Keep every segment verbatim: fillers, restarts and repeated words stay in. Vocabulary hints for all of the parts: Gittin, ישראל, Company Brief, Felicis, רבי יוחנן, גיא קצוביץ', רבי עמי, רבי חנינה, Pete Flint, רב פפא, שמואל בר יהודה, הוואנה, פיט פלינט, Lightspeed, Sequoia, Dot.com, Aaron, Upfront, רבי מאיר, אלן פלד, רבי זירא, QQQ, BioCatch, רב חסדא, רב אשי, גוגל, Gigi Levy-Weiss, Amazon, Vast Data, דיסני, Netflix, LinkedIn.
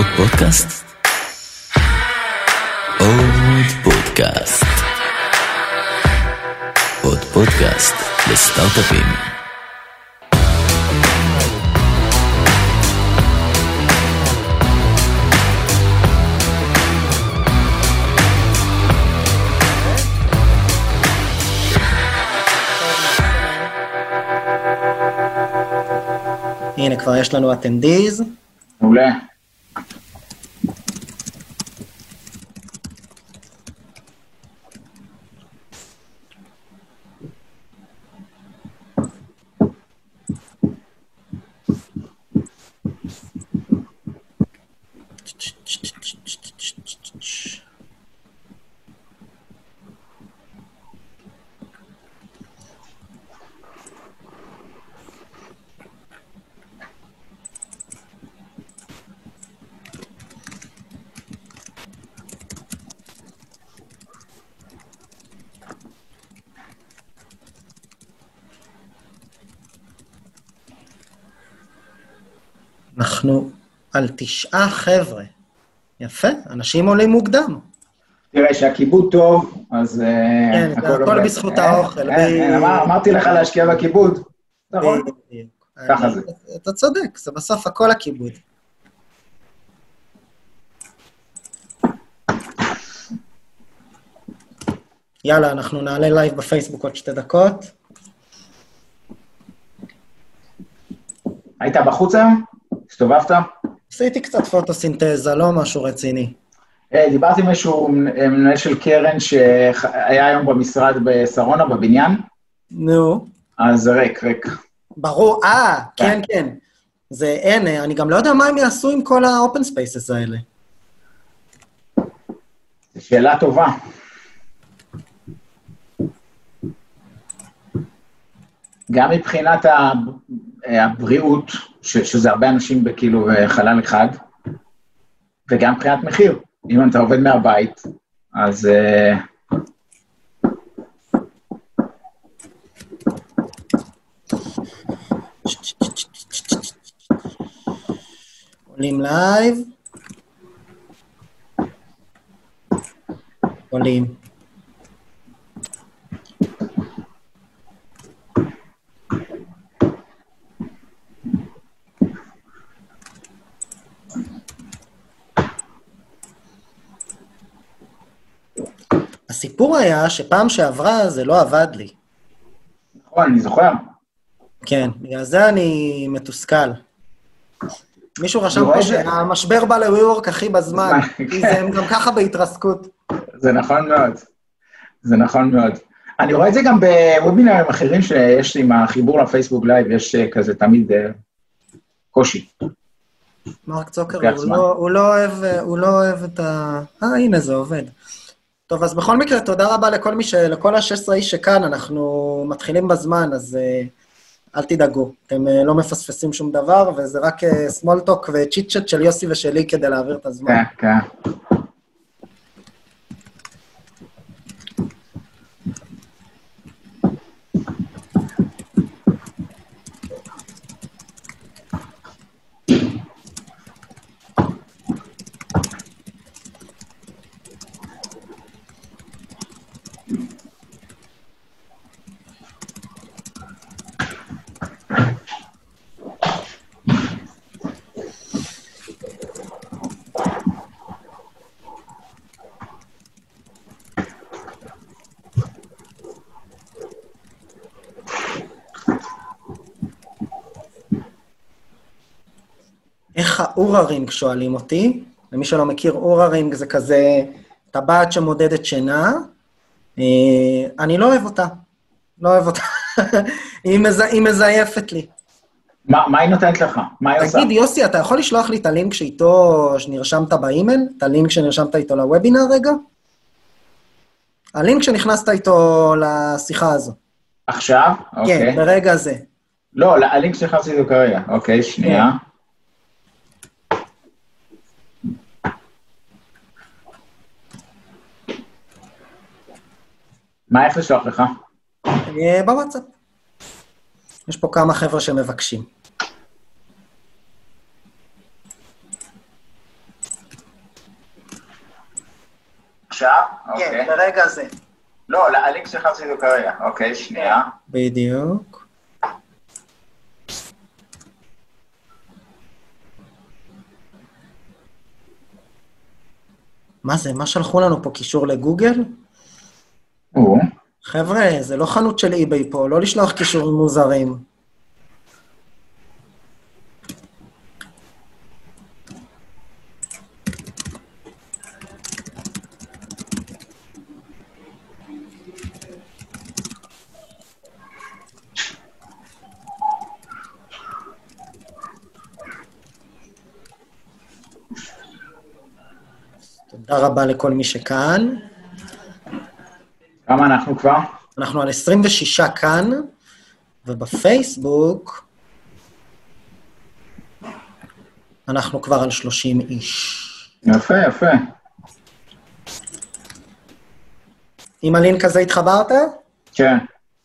עוד פודקאסט? עוד פודקאסט. עוד פודקאסט לסטארט-אפים. הנה, כבר יש לנו אטנדיז. מעולה. אנחנו על תשעה חבר'ה. יפה, אנשים עולים מוקדם. תראה, שהכיבוד טוב, אז... כן, הכל בזכות האוכל. אמרתי לך להשקיע בכיבוד. נכון. ככה זה. אתה צודק, זה בסוף הכל הכיבוד. יאללה, אנחנו נעלה לייב בפייסבוק עוד שתי דקות. היית בחוץ היום? הסתובבת? עשיתי קצת פוטוסינתזה, לא משהו רציני. דיברתי עם איזשהו מנהל של קרן שהיה היום במשרד בסרונה, בבניין. נו. אז ריק, ריק. ברור, אה, כן, כן. זה אין, אני גם לא יודע מה הם יעשו עם כל האופן ספייסס האלה. זו שאלה טובה. גם מבחינת הבריאות, ש, שזה הרבה אנשים בכאילו חלל אחד, וגם מבחינת מחיר. אם אתה עובד מהבית, אז... עולים לייב. עולים. הסיפור היה שפעם שעברה זה לא עבד לי. נכון, אני זוכר. כן, בגלל זה אני מתוסכל. מישהו רשם פה שהמשבר בא ל-WeWork הכי בזמן, כי זה גם ככה בהתרסקות. זה נכון מאוד, זה נכון מאוד. אני רואה את זה גם בוובינרים אחרים שיש עם החיבור לפייסבוק לייב, יש כזה תמיד קושי. מרק צוקר, הוא לא אוהב את ה... אה, הנה זה עובד. טוב, אז בכל מקרה, תודה רבה לכל מי ש... לכל ה-שש עשרה איש שכאן, אנחנו מתחילים בזמן, אז uh, אל תדאגו. אתם uh, לא מפספסים שום דבר, וזה רק small talk uh, וצ'יט-צ'ט של יוסי ושלי כדי להעביר את הזמן. כן, כן. אוררינג שואלים אותי, למי שלא מכיר, אוררינג זה כזה טבעת שמודדת שינה, אני לא אוהב אותה, לא אוהב אותה, היא מזייפת לי. מה היא נותנת לך? מה היא עושה? תגיד, יוסי, אתה יכול לשלוח לי את הלינק שאיתו שנרשמת באימייל, את הלינק שנרשמת איתו לוובינר רגע? הלינק שנכנסת איתו לשיחה הזו. עכשיו? כן, ברגע זה. לא, הלינק שנכנסת איתו כרגע, אוקיי, שנייה. מה איך לשלוח לך? בוואטסאפ. יש פה כמה חבר'ה שמבקשים. עכשיו? כן, לרגע זה. לא, הלינק שלך עשינו כרגע. אוקיי, שנייה. בדיוק. מה זה? מה שלחו לנו פה? קישור לגוגל? חבר'ה, זה לא חנות של אי-ביי פה, לא לשלוח קישורים מוזרים. תודה רבה לכל מי שכאן. כמה אנחנו כבר? אנחנו על עשרים ושש כאן, ובפייסבוק אנחנו כבר על שלושים איש. יפה, יפה. עם הלינק הזה התחברת? כן.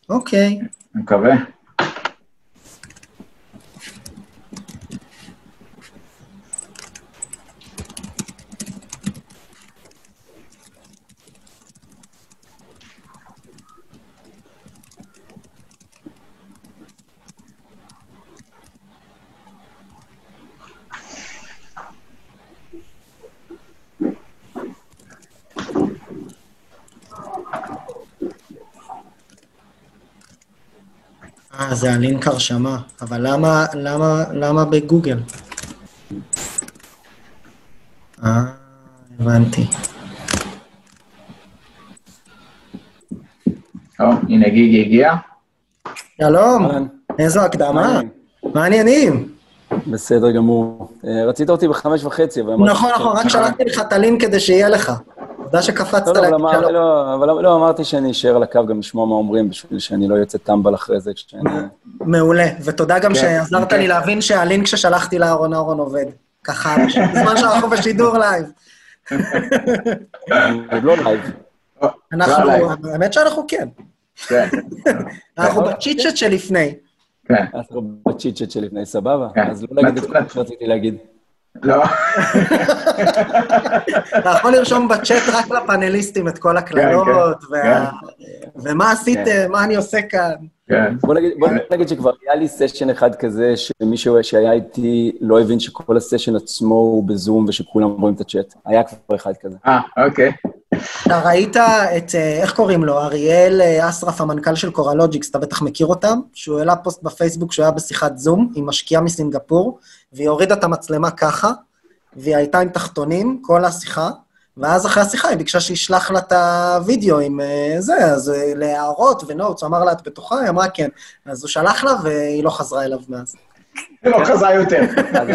אוקיי. אני מקווה. זה הלינק הרשמה, אבל למה, למה, למה בגוגל? אה, הבנתי. טוב, הנה גיגי הגיע. שלום, איזו הקדמה. מעניינים. בסדר גמור. רצית אותי בחמש וחצי. נכון, נכון, רק שלחתי לך את הלינק כדי שיהיה לך. תודה שקפצת להגיד שלום. לא, אבל לא אמרתי שאני אשאר על הקו גם לשמוע מה אומרים, בשביל שאני לא יוצא טמבל אחרי זה כשאני... מעולה, ותודה גם שעזרת לי להבין שהלינק ששלחתי לאהרון אהרון עובד. ככה, בזמן שאנחנו בשידור לייב. לא לייב. אנחנו, האמת שאנחנו כן. כן. אנחנו בצ'יטשט שלפני. כן. אנחנו בצ'יטשט שלפני, סבבה? אז לא להגיד את מה שרציתי להגיד. לא. אתה יכול לרשום בצ'אט רק לפאנליסטים את כל הקללות, ומה עשית, מה אני עושה כאן. בוא נגיד שכבר היה לי סשן אחד כזה, שמישהו שהיה איתי לא הבין שכל הסשן עצמו הוא בזום, ושכולם רואים את הצ'אט. היה כבר אחד כזה. אה, אוקיי. אתה ראית את, איך קוראים לו, אריאל אסרף, המנכ"ל של קוראלוג'יקס, אתה בטח מכיר אותם, שהוא העלה פוסט בפייסבוק שהוא היה בשיחת זום עם משקיעה מסינגפור, והיא הורידה את המצלמה ככה, והיא הייתה עם תחתונים, כל השיחה, ואז אחרי השיחה היא ביקשה שישלח לה את הוידאו עם זה, אז להערות ונוטס, הוא אמר לה, את בטוחה? היא אמרה כן, אז הוא שלח לה והיא לא חזרה אליו מאז. היא לא חזרה יותר. אז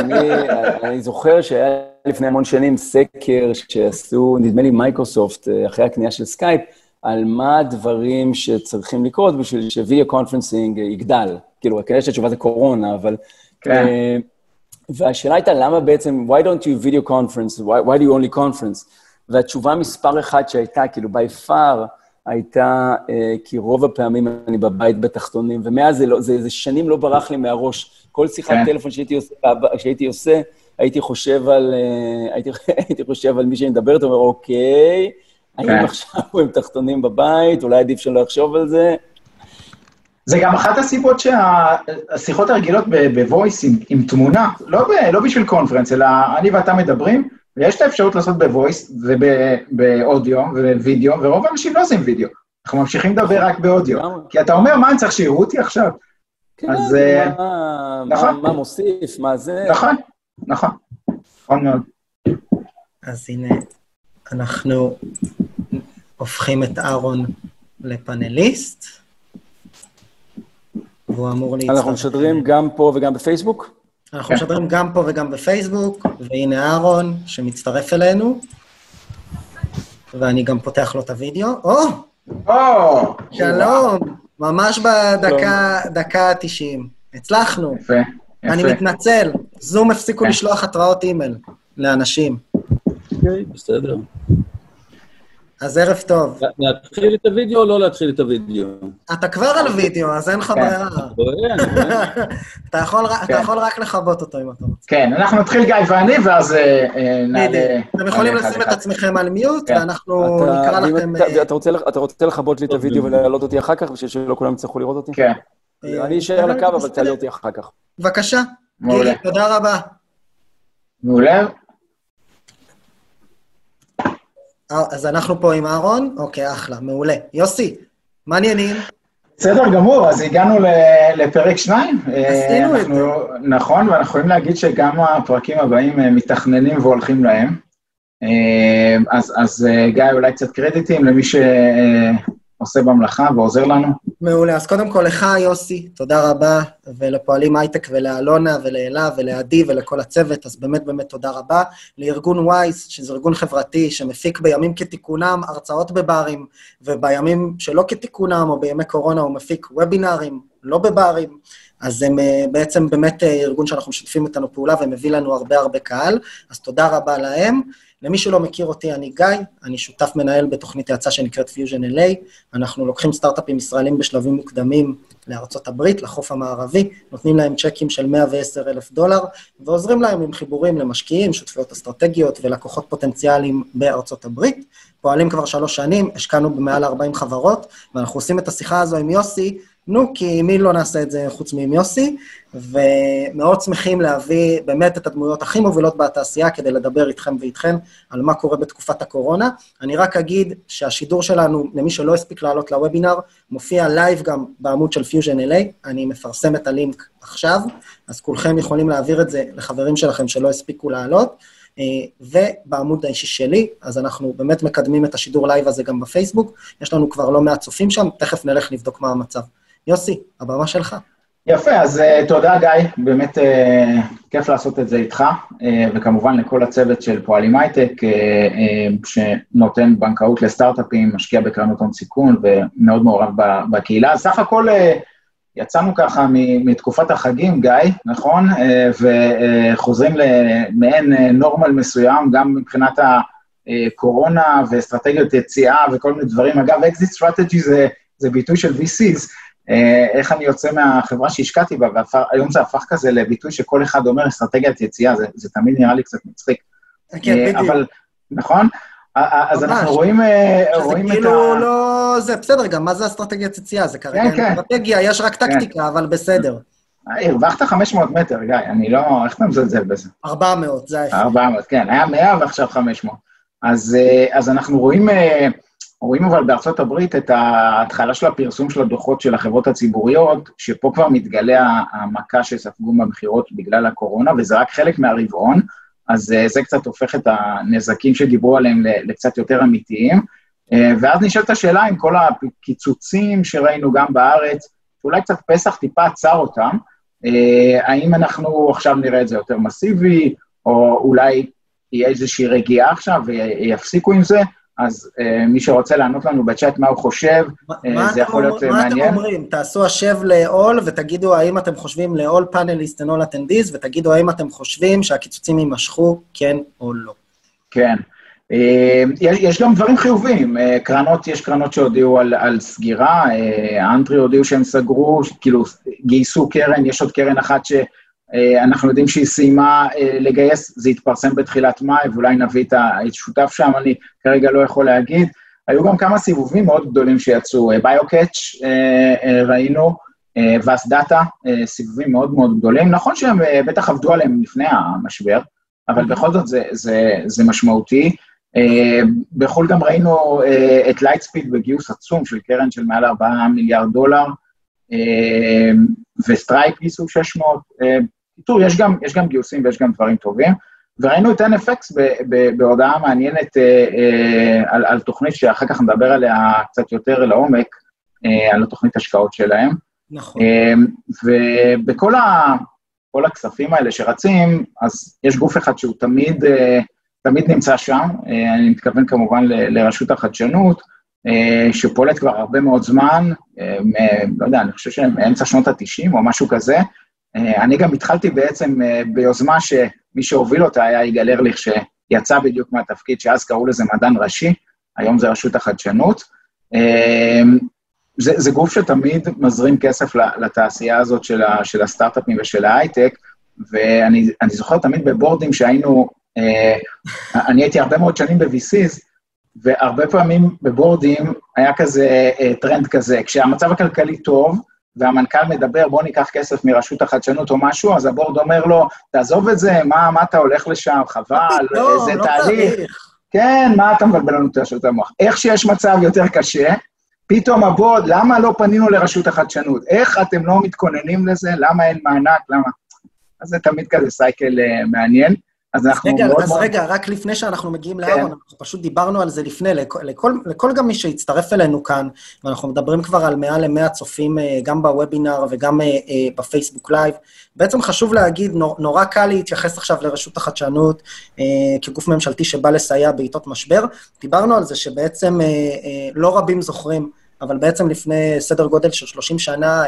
אני זוכר שהיה... לפני המון שנים סקר שעשו, נדמה לי מייקרוסופט, אחרי הקנייה של סקייפ, על מה הדברים שצריכים לקרות בשביל שווידאו קונפרנסינג יגדל. כאילו, כנראה שהתשובה זה קורונה, אבל... כן. והשאלה הייתה למה בעצם, why don't you video conference, why, why do you only conference? והתשובה מספר אחת שהייתה, כאילו, by far, הייתה, כי רוב הפעמים אני בבית בתחתונים, ומאז זה, לא, זה, זה שנים לא ברח לי מהראש. כל שיחת כן. טלפון שהייתי עושה, שהייתי עושה הייתי חושב על, הייתי, הייתי חושב על מי שמדברת, אומר, אוקיי, האם עכשיו הם תחתונים בבית, אולי עדיף שלא לחשוב על זה. זה גם אחת הסיבות שהשיחות הרגילות בוויס עם, עם תמונה, לא, לא בשביל קונפרנס, אלא אני ואתה מדברים, ויש את האפשרות לעשות בוויס ובאודיו ובווידאו, ורוב האנשים לא עושים וידאו. אנחנו ממשיכים לדבר רק באודיו, כי אתה אומר, מה אני צריך שיראו אותי עכשיו? אז... מה מוסיף, מה זה? נכון. נכון, נכון מאוד. אז הנה, אנחנו הופכים את אהרון לפאנליסט, והוא אמור להצטרף. אנחנו משדרים גם פה וגם בפייסבוק? אנחנו משדרים גם פה וגם בפייסבוק, והנה אהרון שמצטרף אלינו, ואני גם פותח לו את הוידאו. או! או! שלום! ממש בדקה ה-תשעים. הצלחנו. יפה. אני מתנצל, זום הפסיקו לשלוח התראות אימייל לאנשים. אוקיי, בסדר. אז ערב טוב. להתחיל את הוידאו או לא להתחיל את הוידאו? אתה כבר על וידאו, אז אין לך בעיה. אתה יכול רק לחבות אותו אם אתה רוצה. כן, אנחנו נתחיל גיא ואני, ואז נעלה... אתם יכולים לשים את עצמכם על מיוט, ואנחנו נקרא לכם... אתה רוצה לחבות לי את הוידאו ולהעלות אותי אחר כך, בשביל שלא כולם יצטרכו לראות אותי? כן. אני אשאר לקו, אבל תעלה אותי אחר כך. בבקשה. מעולה. תודה רבה. מעולה. אז אנחנו פה עם אהרון, אוקיי, אחלה, מעולה. יוסי, מה עניינים? בסדר גמור, אז הגענו לפרק שניים. עשינו את זה. נכון, ואנחנו יכולים להגיד שגם הפרקים הבאים מתכננים והולכים להם. אז, אז גיא, אולי קצת קרדיטים למי שעושה במלאכה ועוזר לנו. מעולה, אז קודם כל לך, יוסי, תודה רבה, ולפועלים הייטק ולאלונה ולאלה ולעדי ולכל הצוות, אז באמת באמת תודה רבה. לארגון וייס, שזה ארגון חברתי שמפיק בימים כתיקונם הרצאות בברים, ובימים שלא כתיקונם או בימי קורונה הוא מפיק וובינרים, לא בברים, אז הם בעצם באמת ארגון שאנחנו משתפים איתנו פעולה ומביא לנו הרבה הרבה קהל, אז תודה רבה להם. למי שלא מכיר אותי, אני גיא, אני שותף מנהל בתוכנית היצע שנקראת Fusion אל איי, אנחנו לוקחים סטארט-אפים ישראלים בשלבים מוקדמים לארצות הברית, לחוף המערבי, נותנים להם צ'קים של מאה ועשרה אלף דולר, ועוזרים להם עם חיבורים למשקיעים, שותפויות אסטרטגיות ולקוחות פוטנציאליים בארצות הברית. פועלים כבר שלוש שנים, השקענו במעל ארבעים חברות, ואנחנו עושים את השיחה הזו עם יוסי, נו, כי מי לא נעשה את זה חוץ מי עם יוסי, ומאוד שמחים להביא באמת את הדמויות הכי מובילות בתעשייה, כדי לדבר איתכם ואיתכם על מה קורה בתקופת הקורונה. אני רק אגיד שהשידור שלנו, למי שלא הספיק לעלות לוובינר, מופיע לייב גם בעמוד של Fusion אל איי, אני מפרסם את הלינק עכשיו, אז כולכם יכולים להעביר את זה לחברים שלכם שלא הספיקו לעלות, ובעמוד האישי שלי, אז אנחנו באמת מקדמים את השידור לייב הזה גם בפייסבוק, יש לנו כבר לא מעט צופים שם, תכף נלך לבדוק מה המצב. יוסי, הבמה שלך. יפה, אז תודה גיא, באמת כיף לעשות את זה איתך, וכמובן לכל הצוות של פועלים הייטק, שנותן בנקאות לסטארט-אפים, משקיע בקרנות הון סיכון, ומאוד מעורב בקהילה. סך הכל יצאנו ככה מתקופת החגים, גיא, נכון? וחוזרים למעין נורמל מסוים, גם מבחינת הקורונה, ואסטרטגיות יציאה, וכל מיני דברים. אגב, exit strategy זה, זה ביטוי של וי סי'ס, איך אני יוצא מהחברה שהשקעתי בה, והיום זה הפך כזה לביטוי שכל אחד אומר אסטרטגיית יציאה, זה, זה תמיד נראה לי קצת מצחיק. כן, אבל, נכון? אז אנחנו רואים את ה... זה כאילו לא... זה בסדר גם, מה זה אסטרטגיית יציאה? זה כרגע אסטרטגיה, יש רק טקטיקה, אבל בסדר. הרווחת חמש מאות מטר, גיא, אני לא... איך אתה מזלזל בזה? ארבע מאות, זה היפה. ארבע מאות, כן, היה מאה ועכשיו חמש מאות. אז אנחנו רואים... רואים אבל בארצות הברית את ההתחלה של הפרסום של הדוחות של החברות הציבוריות, שפה כבר מתגלה המכה שספגו מהמחירות בגלל הקורונה, וזה רק חלק מהרבעון, אז זה קצת הופך את הנזקים שדיברו עליהם לקצת יותר אמיתיים, ואז נשאלת השאלה עם כל הקיצוצים שראינו גם בארץ, אולי קצת פסח טיפה עצר אותם, האם אנחנו עכשיו נראה את זה יותר מסיבי, או אולי יהיה איזושהי רגיעה עכשיו ויפסיקו עם זה, אז uh, מי שרוצה לענות לנו בצ'אט מה הוא חושב, ما, uh, זה יכול להיות מה מעניין. מה אתם אומרים? תעשו השב לאול ותגידו האם אתם חושבים לאול פאנליסט אול אטנדיז, ותגידו האם אתם חושבים שהקיצוצים יימשכו, כן או לא. כן. Uh, יש, יש גם דברים חיובים. Uh, קרנות, יש קרנות שהודיעו על, על סגירה, uh, אנטרי הודיעו שהם סגרו, כאילו גייסו קרן, יש עוד קרן אחת ש... אנחנו יודעים שהיא סיימה לגייס, זה התפרסם בתחילת מאי, ואולי נביא את שותף שם, אני כרגע לא יכול להגיד. היו גם כמה סיבובים מאוד גדולים שיצאו, BioCatch ראינו, Vast Data, סיבובים מאוד מאוד גדולים, נכון שהם בטח עבדו עליהם לפני המשבר, אבל בכל זאת זה, זה, זה משמעותי. בחול גם ראינו את Lightspeed בגיוס עצום של קרן של מעל ארבעה מיליארד דולר, וסטרייק גיסו שש מאות, טוב, יש גם, יש גם גיוסים ויש גם דברים טובים, וראינו את אן אף אקס בהודעה מעניינת על, על תוכנית שאחר כך נדבר עליה קצת יותר לעומק, על התוכנית השקעות שלהם. נכון. ובכל ה, כל הכספים האלה שרצים, אז יש גוף אחד שהוא תמיד, תמיד נמצא שם, אני מתכוון כמובן ל, לרשות החדשנות, שפולט כבר הרבה מאוד זמן, לא יודע, אני חושב שאמצע שנות ה-תשעים או משהו כזה, אני גם התחלתי בעצם ביוזמה שמי שהוביל אותה היה יגאל ארליך, שיצא בדיוק מהתפקיד, שאז קראו לזה מדען ראשי, היום זה רשות החדשנות. זה, זה גוף שתמיד מזרים כסף לתעשייה הזאת של, ה, של הסטארט-אפים ושל ההייטק, ואני אני זוכר תמיד בבורדים שהיינו, אני הייתי הרבה מאוד שנים ב-וי סיז, והרבה פעמים בבורדים היה כזה טרנד כזה, כשהמצב הכלכלי טוב, והמנכ"ל מדבר, בוא ניקח כסף מרשות החדשנות או משהו, אז הבורד אומר לו, תעזוב את זה, מה, מה אתה הולך לשם, חבל, איזה לא, תהליך. לא כן, מה אתה מבלבל לנו את רשות המוח? איך שיש מצב יותר קשה, פתאום הבורד, למה לא פנינו לרשות החדשנות? איך אתם לא מתכוננים לזה? למה אין מענק? למה? אז זה תמיד כזה סייקל uh, מעניין. אז, אז, רגע, מאוד אז מאוד... רגע, רק לפני שאנחנו מגיעים כן. לארון, אנחנו פשוט דיברנו על זה לפני, לכ, לכל, לכל גם מי שהצטרף אלינו כאן, ואנחנו מדברים כבר על מעל למאה צופים, גם בוובינר וגם בפייסבוק לייב, בעצם חשוב להגיד, נור, נורא קל להתייחס עכשיו לרשות החדשנות, אה, כגוף ממשלתי שבא לסייע בעיתות משבר, דיברנו על זה שבעצם אה, אה, לא רבים זוכרים, אבל בעצם לפני סדר גודל של שלושים שנה,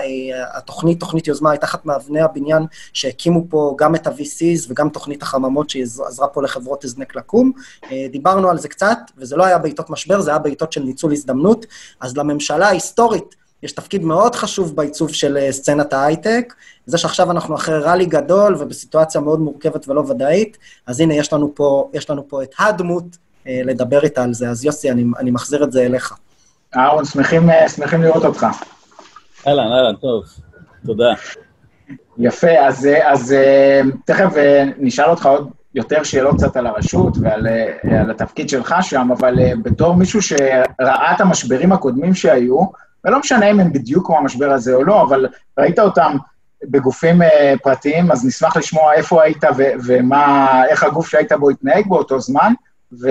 התוכנית, תוכנית יוזמה, הייתה אחת מאבני הבניין שהקימו פה גם את ה-וי סיז וגם תוכנית החממות שעזרה פה לחברות הזנק לקום. דיברנו על זה קצת, וזה לא היה בעיתות משבר, זה היה בעיתות של ניצול הזדמנות. אז לממשלה ההיסטורית יש תפקיד מאוד חשוב בעיצוב של סצנת ההייטק, זה שעכשיו אנחנו אחרי רלי גדול ובסיטואציה מאוד מורכבת ולא ודאית, אז הנה יש לנו פה, יש לנו פה את הדמות לדבר איתה על זה. אז יוסי, אני, אני מחזיר את זה אליך. אהרון, שמחים, שמחים לראות אותך. אהלן, אהלן, טוב. תודה. יפה, אז, אז תכף נשאל אותך עוד יותר שאלות קצת על הרשות ועל על התפקיד שלך שם, אבל בתור מישהו שראה את המשברים הקודמים שהיו, ולא משנה אם הם בדיוק כמו המשבר הזה או לא, אבל ראית אותם בגופים פרטיים, אז נשמח לשמוע איפה היית ומה, איך הגוף שהיית בו התנהג באותו זמן, ו...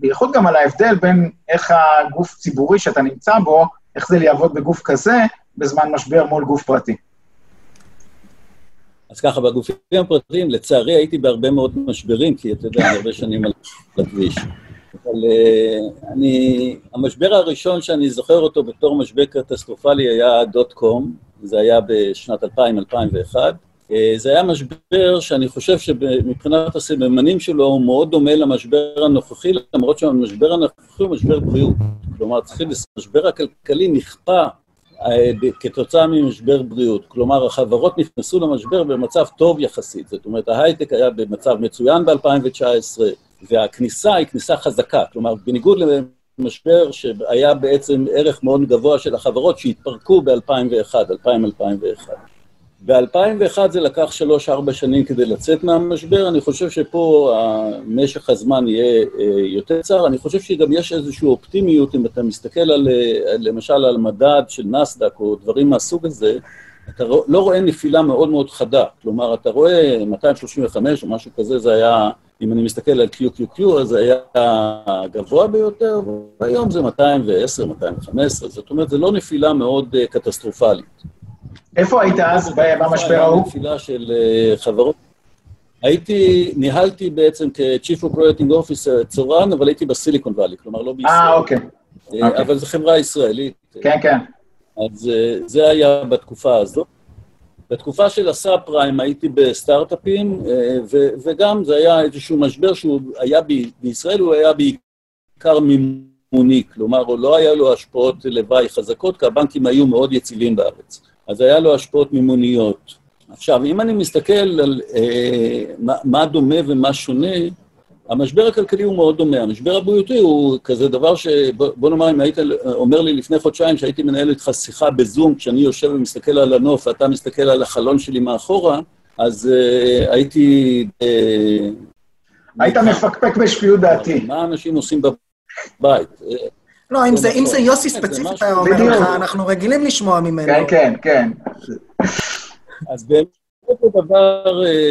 בייחוד גם על ההבדל בין איך הגוף ציבורי שאתה נמצא בו, איך זה לעבוד בגוף כזה בזמן משבר מול גוף פרטי. אז ככה, בגופים הפרטיים, לצערי הייתי בהרבה מאוד משברים, כי אתה יודע, הרבה שנים על הכביש. אבל אני, המשבר הראשון שאני זוכר אותו בתור משבר קטסטרופלי היה דוט קום, זה היה בשנת אלפיים ואחת. זה היה משבר שאני חושב שמבחינת הסממנים שלו הוא מאוד דומה למשבר הנוכחי, למרות שהמשבר הנוכחי הוא משבר בריאות. כלומר, צריכים למשבר הכלכלי נכפה כתוצאה ממשבר בריאות. כלומר, החברות נכנסו למשבר במצב טוב יחסית. זאת אומרת, ההייטק היה במצב מצוין ב-אלפיים תשע עשרה, והכניסה היא כניסה חזקה. כלומר, בניגוד למשבר שהיה בעצם ערך מאוד גבוה של החברות שהתפרקו ב-אלפיים ואחת. ב-אלפיים ואחת זה לקח שלוש ארבע שנים כדי לצאת מהמשבר, אני חושב שפה משך הזמן יהיה יותר צר, אני חושב שגם יש איזושהי אופטימיות, אם אתה מסתכל על, למשל על מדד של נסדק או דברים מהסוג הזה, אתה לא רואה נפילה מאוד מאוד חדה, כלומר אתה רואה מאתיים שלושים וחמש או משהו כזה, זה היה, אם אני מסתכל על קיו קיו קיו, אז זה היה הגבוה ביותר, והיום זה מאתיים ועשר, מאתיים וחמש עשרה, זאת אומרת זה לא נפילה מאוד קטסטרופלית. איפה היית אז במשבר ההוא? נפילה של חברות. הייתי, ניהלתי בעצם כ-Chief Operating Officer צורן, אבל הייתי בסיליקון ואלי, כלומר לא בישראל. אה, אוקיי. אבל זו חברה ישראלית. כן, כן. אז זה היה בתקופה הזו. בתקופה של הסאב פריים הייתי בסטארט-אפים, וגם זה היה איזשהו משבר שהוא היה בישראל, הוא היה בעיקר מימוני, כלומר לא היה לו השפעות לוואי חזקות, כי הבנקים היו מאוד יציבים בארץ. אז היה לו השפעות מימוניות. עכשיו, אם אני מסתכל על אה, מה, מה דומה ומה שונה, המשבר הכלכלי הוא מאוד דומה. המשבר הבריאותי הוא כזה דבר שבוא נאמר, אם היית אומר לי לפני חודשיים שהייתי מנהל איתך שיחה בזום, כשאני יושב ומסתכל על הנוף, ואתה מסתכל על החלון שלי מאחורה, אז אה, הייתי... אה, היית מפקפק בשפיות דעתי. מה אנשים עושים בבית? לא, אם זה, אם זה יוסי ספציפית היה אומר לך, אנחנו רגילים לשמוע ממנו. כן, כן, כן. אז באמת זה דבר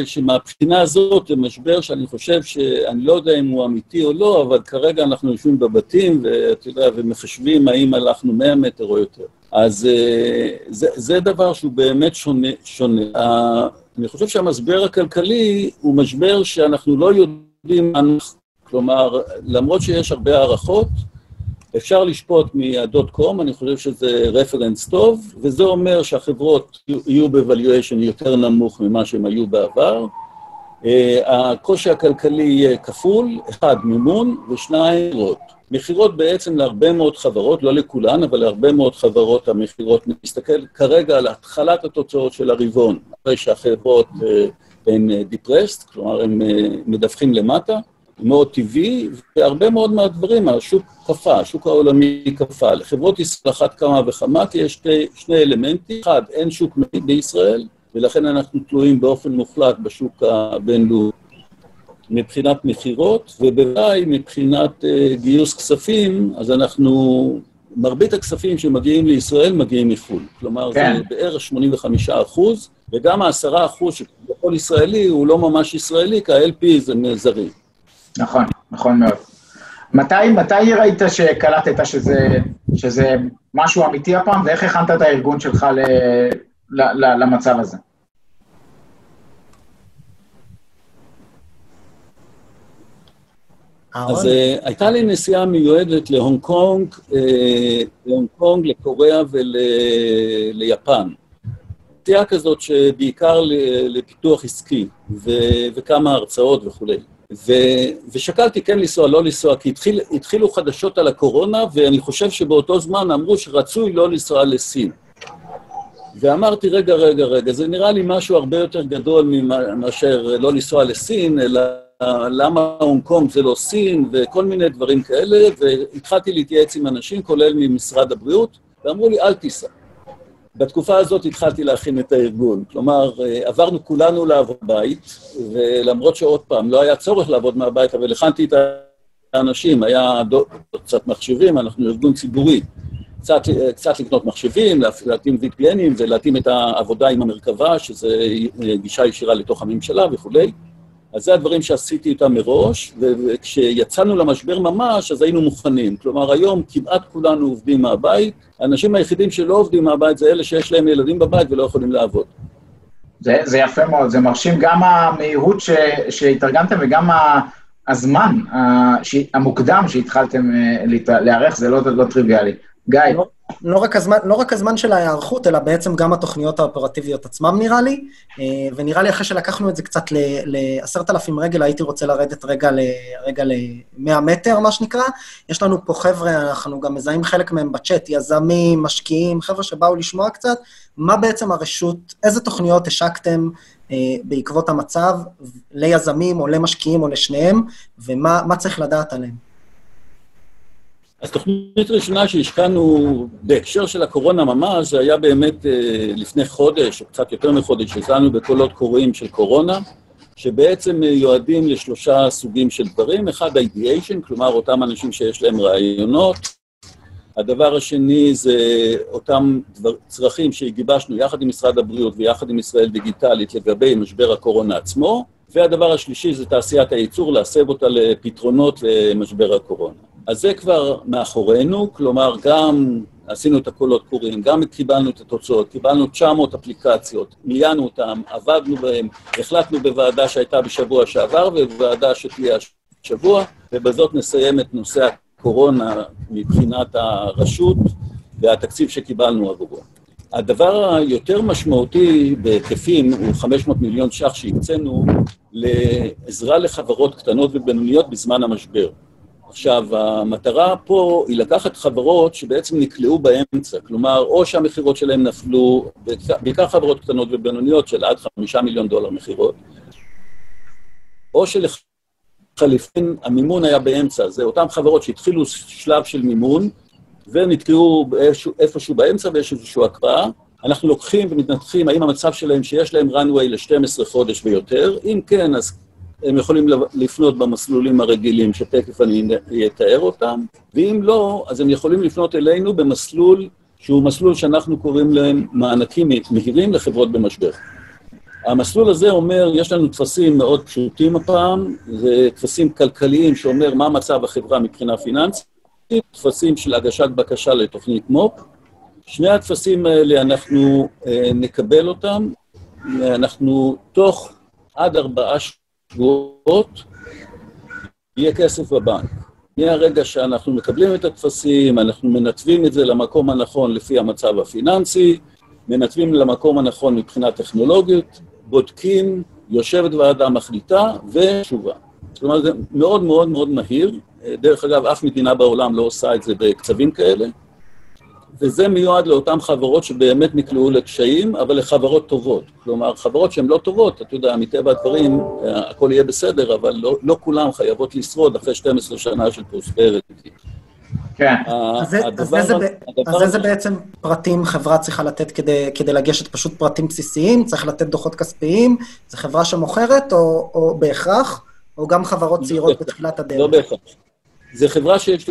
שמהבחינה הזאת, זה משבר שאני חושב שאני לא יודע אם הוא אמיתי או לא, אבל כרגע אנחנו יושבים בבתים, ואתה יודע, ומחשבים האם הלכנו מאה מטר או יותר. אז זה, זה דבר שהוא באמת שונה, שונה. אני חושב שהמשבר הכלכלי הוא משבר שאנחנו לא יודעים, כלומר, למרות שיש הרבה הערכות, אפשר לשפוט מהדוט קום, אני חושב שזה רפרנס טוב, וזה אומר שהחברות יהיו בווליואשן יותר נמוך ממה שהם היו בעבר. הקושי הכלכלי יהיה כפול, אחד מימון ושניים רות. מכירות בעצם להרבה מאוד חברות, לא לכולן, אבל להרבה מאוד חברות המכירות. נסתכל כרגע על התחלת התוצאות של הרבעון, אחרי שהחברות הן דיפרסט, כלומר הם מדווחים למטה, מאוד טבעי, והרבה מאוד מהדברים, השוק קפה, השוק העולמי קפה. לחברות ישראל אחת כמה וכמה, כי יש שתי, שני אלמנטים. אחד, אין שוק מקומי בישראל, ולכן אנחנו תלויים באופן מוחלט בשוק הבינלאומי, מבחינת מכירות, ובוודאי מבחינת uh, גיוס כספים, אז אנחנו, מרבית הכספים שמגיעים לישראל מגיעים מחו"ל. כלומר, כן. זה בערך שמונים וחמישה אחוז, וגם ה-עשרה אחוז שבכל ישראלי הוא לא ממש ישראלי, כי ה-אל פי זה מזרים. נכון, נכון מאוד. מתי, מתי ראית שקלטת שזה, שזה משהו אמיתי הפעם, ואיך הכנת את הארגון שלך ל, ל, ל, למצב הזה? אז uh, הייתה לי נסיעה מיועדת להונג קונג, uh, להונג קונג, לקוריאה וליפן. נסיעה כזאת שבעיקר לפיתוח עסקי, ו- וכמה הרצאות וכולי. ו- ושקלתי כן לנסוע, לא לנסוע, כי התחיל, התחילו חדשות על הקורונה, ואני חושב שבאותו זמן אמרו שרצוי לא לנסוע לסין. ואמרתי, רגע, רגע, רגע, זה נראה לי משהו הרבה יותר גדול מאשר לא לנסוע לסין, אלא למה הונג קונג זה לא סין, וכל מיני דברים כאלה, והתחלתי להתייעץ עם אנשים, כולל ממשרד הבריאות, ואמרו לי, אל תיסע. בתקופה הזאת התחלתי להכין את הארגון. כלומר, עברנו כולנו לעבוד בית, ולמרות שעוד פעם לא היה צורך לעבוד מהבית, אבל הכנתי את האנשים, היה קצת מחשבים, אנחנו ארגון ציבורי. קצת, קצת לקנות מחשבים, להתאים וי פי אנים, ולהתאים את העבודה עם המרכבה, שזה גישה ישירה לתוך הממשלה וכו'. אז זה הדברים שעשיתי איתם מראש, וכשיצאנו למשבר ממש, אז היינו מוכנים. כלומר, היום כמעט כולנו עובדים מהבית, האנשים היחידים שלא עובדים מהבית זה אלה שיש להם ילדים בבית ולא יכולים לעבוד. זה, זה יפה מאוד, זה מרשים גם המהירות ש, שהתארגנתם וגם הזמן המוקדם שהתחלתם להיערך, זה לא, לא טריוויאלי. גיא. לא, לא רק הזמן, לא רק הזמן של ההיערכות, אלא בעצם גם התוכניות האופרטיביות עצמם נראה לי, ונראה לי אחרי שלקחנו את זה קצת ל-עשרת אלפים רגל, הייתי רוצה לרדת רגע ל-מאה מטר, מה שנקרא. יש לנו פה חבר'ה, אנחנו גם מזהים חלק מהם בצ'אט, יזמים, משקיעים, חבר'ה שבאו לשמוע קצת, מה בעצם הרשות, איזה תוכניות השקתם בעקבות המצב, ליזמים או למשקיעים או לשניהם, ומה מה צריך לדעת עליהם. אז תוכנית ראשונה שהשקענו בהקשר של הקורונה ממש, זה היה באמת לפני חודש, או קצת יותר מחודש, שהצענו בקולות קוראים של קורונה, שבעצם יועדים לשלושה סוגים של דברים. אחד, ideation, כלומר אותם אנשים שיש להם רעיונות. הדבר השני זה אותם דבר, צרכים שהגיבשנו יחד עם משרד הבריאות ויחד עם ישראל דיגיטלית לגבי משבר הקורונה עצמו. והדבר השלישי זה תעשיית הייצור, להסב אותה לפתרונות למשבר הקורונה. אז זה כבר מאחורינו, כלומר גם עשינו את הקולות קוראים, גם קיבלנו את התוצאות, קיבלנו תשע מאות אפליקציות, מילאנו אותם, עבדנו בהם, החלטנו בוועדה שהייתה בשבוע שעבר ובוועדה שתהיה השבוע, ובזאת נסיים את נושא הקורונה מבחינת הרשות והתקציב שקיבלנו עבורו. הדבר היותר משמעותי בהיקפים הוא חמש מאות מיליון ש"ח שהקצינו לעזרה לחברות קטנות ובינוניות בזמן המשבר. עכשיו, המטרה פה היא לקחת חברות שבעצם נקלעו באמצע, כלומר, או שהמחירות שלהם נפלו, בעיקר חברות קטנות ובינוניות של עד חמישה מיליון דולר מחירות, או שלחליפין המימון היה באמצע, זה אותן חברות שהתחילו שלב של מימון, ונתקעו איפשהו באמצע ויש איזשהו הקפאה. אנחנו לוקחים ומתנתחים האם המצב שלהם שיש להם runway ל-שנים עשר חודש ויותר, אם כן, אז הם יכולים לפנות במסלולים הרגילים, שתקף אני אתאר אותם, ואם לא, אז הם יכולים לפנות אלינו במסלול, שהוא מסלול שאנחנו קוראים להם מענקים מהירים לחברות במשבר. המסלול הזה אומר, יש לנו תפסים מאוד פשוטים הפעם, זה תפסים כלכליים שאומר מה מצב החברה מבחינה פיננסית, תפסים של הגשת בקשה לתוכנית מופ. שני התפסים האלה אנחנו נקבל אותם, אנחנו תוך עד ארבעה שעות, שבועות, יהיה כסף בבנק. מהרגע שאנחנו מקבלים את התפסים, אנחנו מנתבים את זה למקום הנכון לפי המצב הפיננסי, מנתבים למקום הנכון מבחינה טכנולוגית, בודקים, יושבת ועדה מחליטה, ושובה. זאת אומרת, זה מאוד מאוד מאוד מהיר, דרך אגב, אף מדינה בעולם לא עושה את זה בקצבים כאלה, וזה מיועד לאותן חברות שבאמת נקלעו לקשיים, אבל לחברות טובות. כלומר, חברות שהן לא טובות, אתה יודע, מטבע הדברים, הכל יהיה בסדר, אבל לא, לא כולם חייבות לשרוד אחרי שתים עשרה שנה של פרוספריטי. כן. אז איזה בעצם פרטים חברה צריכה לתת כדי, כדי לגשת? פשוט פרטים בסיסיים, צריך לתת דוחות כספיים, זה חברה שמוכרת או, או בהכרח, או גם חברות צעירות בתחילת הדרך? לא בהכרח. זה חברה שיש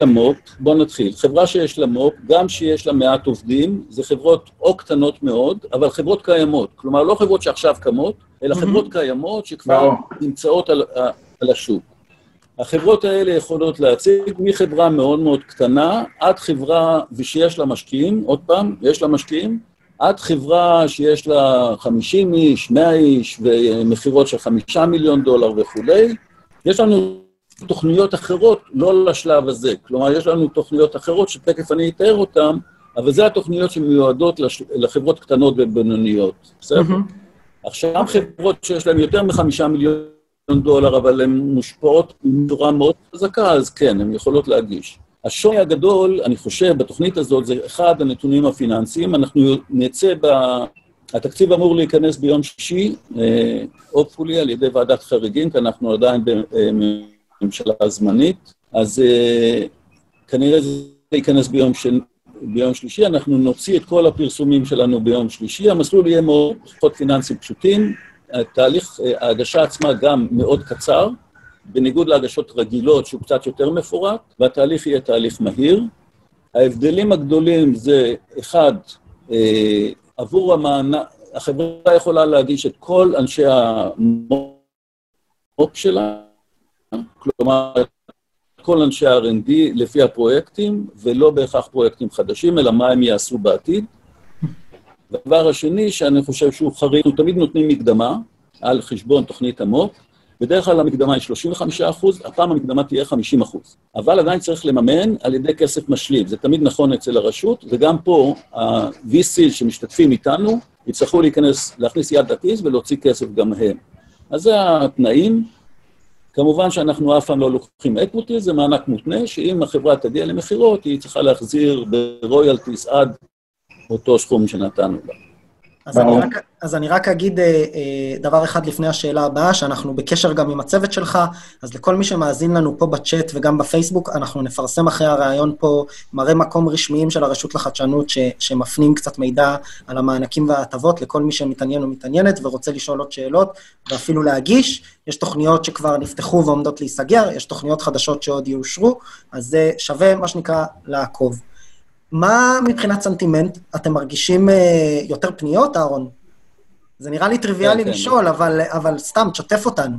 לה מו"פ, בוא נתחיל. חברה שיש לה מו"פ, גם שיש לה מעט עובדים, זה חברות או קטנות מאוד, אבל חברות קיימות. כלומר, לא חברות שעכשיו קמות, אלא חברות קיימות שכבר נמצאות על, על השוק. החברות האלה יכולות להציג מחברה מאוד מאוד קטנה, עד חברה ושיש לה משקיעים, עוד פעם, יש לה משקיעים, עד חברה שיש לה חמישים איש, מאה איש, ומחירות של חמישה מיליון דולר וכולי. יש לנו תוכניות אחרות, לא לשלב הזה. כלומר, יש לנו תוכניות אחרות שתקף אני אתאר אותן, אבל זה התוכניות שמיועדות לחברות קטנות ובינוניות. בסדר? Mm-hmm. עכשיו חברות שיש להן יותר מחמישה מיליון דולר, אבל הן מושפעות בצורה מאוד חזקה, אז כן, הן יכולות להגיש. השוני הגדול, אני חושב, בתוכנית הזאת, זה אחד הנתונים הפיננסיים. אנחנו נצא, ב... התקציב אמור להיכנס ביום שישי, אופולי, על ידי ועדת חריגים, כי אנחנו עדיין בממשלה הזמנית, אז כנראה זה ייכנס ביום, ש... ביום שלישי, אנחנו נוציא את כל הפרסומים שלנו ביום שלישי, המסלול יהיה מאוד פחות פיננסיים פשוטים, התהליך, ההגשה עצמה גם מאוד קצר, בניגוד להגשות רגילות שהוא קצת יותר מפורט, והתהליך יהיה תהליך מהיר. ההבדלים הגדולים זה, אחד, אה, עבור המענה, החברה יכולה להגיש את כל אנשי המוק שלה, כלומר, כל אנשי אר אנד די לפי הפרויקטים, ולא בהכרח פרויקטים חדשים, אלא מה הם יעשו בעתיד. הדבר השני, שאני חושב שהוא חריג, הוא תמיד נותנים מקדמה על חשבון תוכנית המוק, בדרך כלל המקדמה היא שלושים וחמישה אחוז, הפעם המקדמה תהיה חמישים אחוז. אבל עדיין צריך לממן על ידי כסף משלים. זה תמיד נכון אצל הרשות, וגם פה ה-וי סי שמשתתפים איתנו, יצטרכו להיכנס, להכניס יד לכיס ולהוציא כסף גם הם. אז זה התנאים. כמובן שאנחנו אף פעם לא לוקחים אקוויטי, זה מענק מותנה, שאם החברה תגיע למחירות, היא צריכה להחזיר ברויאלטיז עד אותו סכום שנתנו לה. אז אני, רק, אז אני רק אגיד אה, אה, דבר אחד לפני השאלה הבאה, שאנחנו בקשר גם עם הצוות שלך, אז לכל מי שמאזין לנו פה בצ'אט וגם בפייסבוק, אנחנו נפרסם אחרי הרעיון פה מראה מקום רשמיים של הרשות לחדשנות, ש, שמפנים קצת מידע על המענקים וההטבות, לכל מי שמתעניין או מתעניינת ורוצה לשאול עוד שאלות, ואפילו להגיש. יש תוכניות שכבר נפתחו ועומדות להיסגר, יש תוכניות חדשות שעוד יאושרו, אז זה שווה מה שנקרא לעקוב. מה מבחינת סנטימנט? אתם מרגישים יותר פניות, אהרון? זה נראה לי טריוויאלי לשאול, אבל סתם, תשתף אותנו.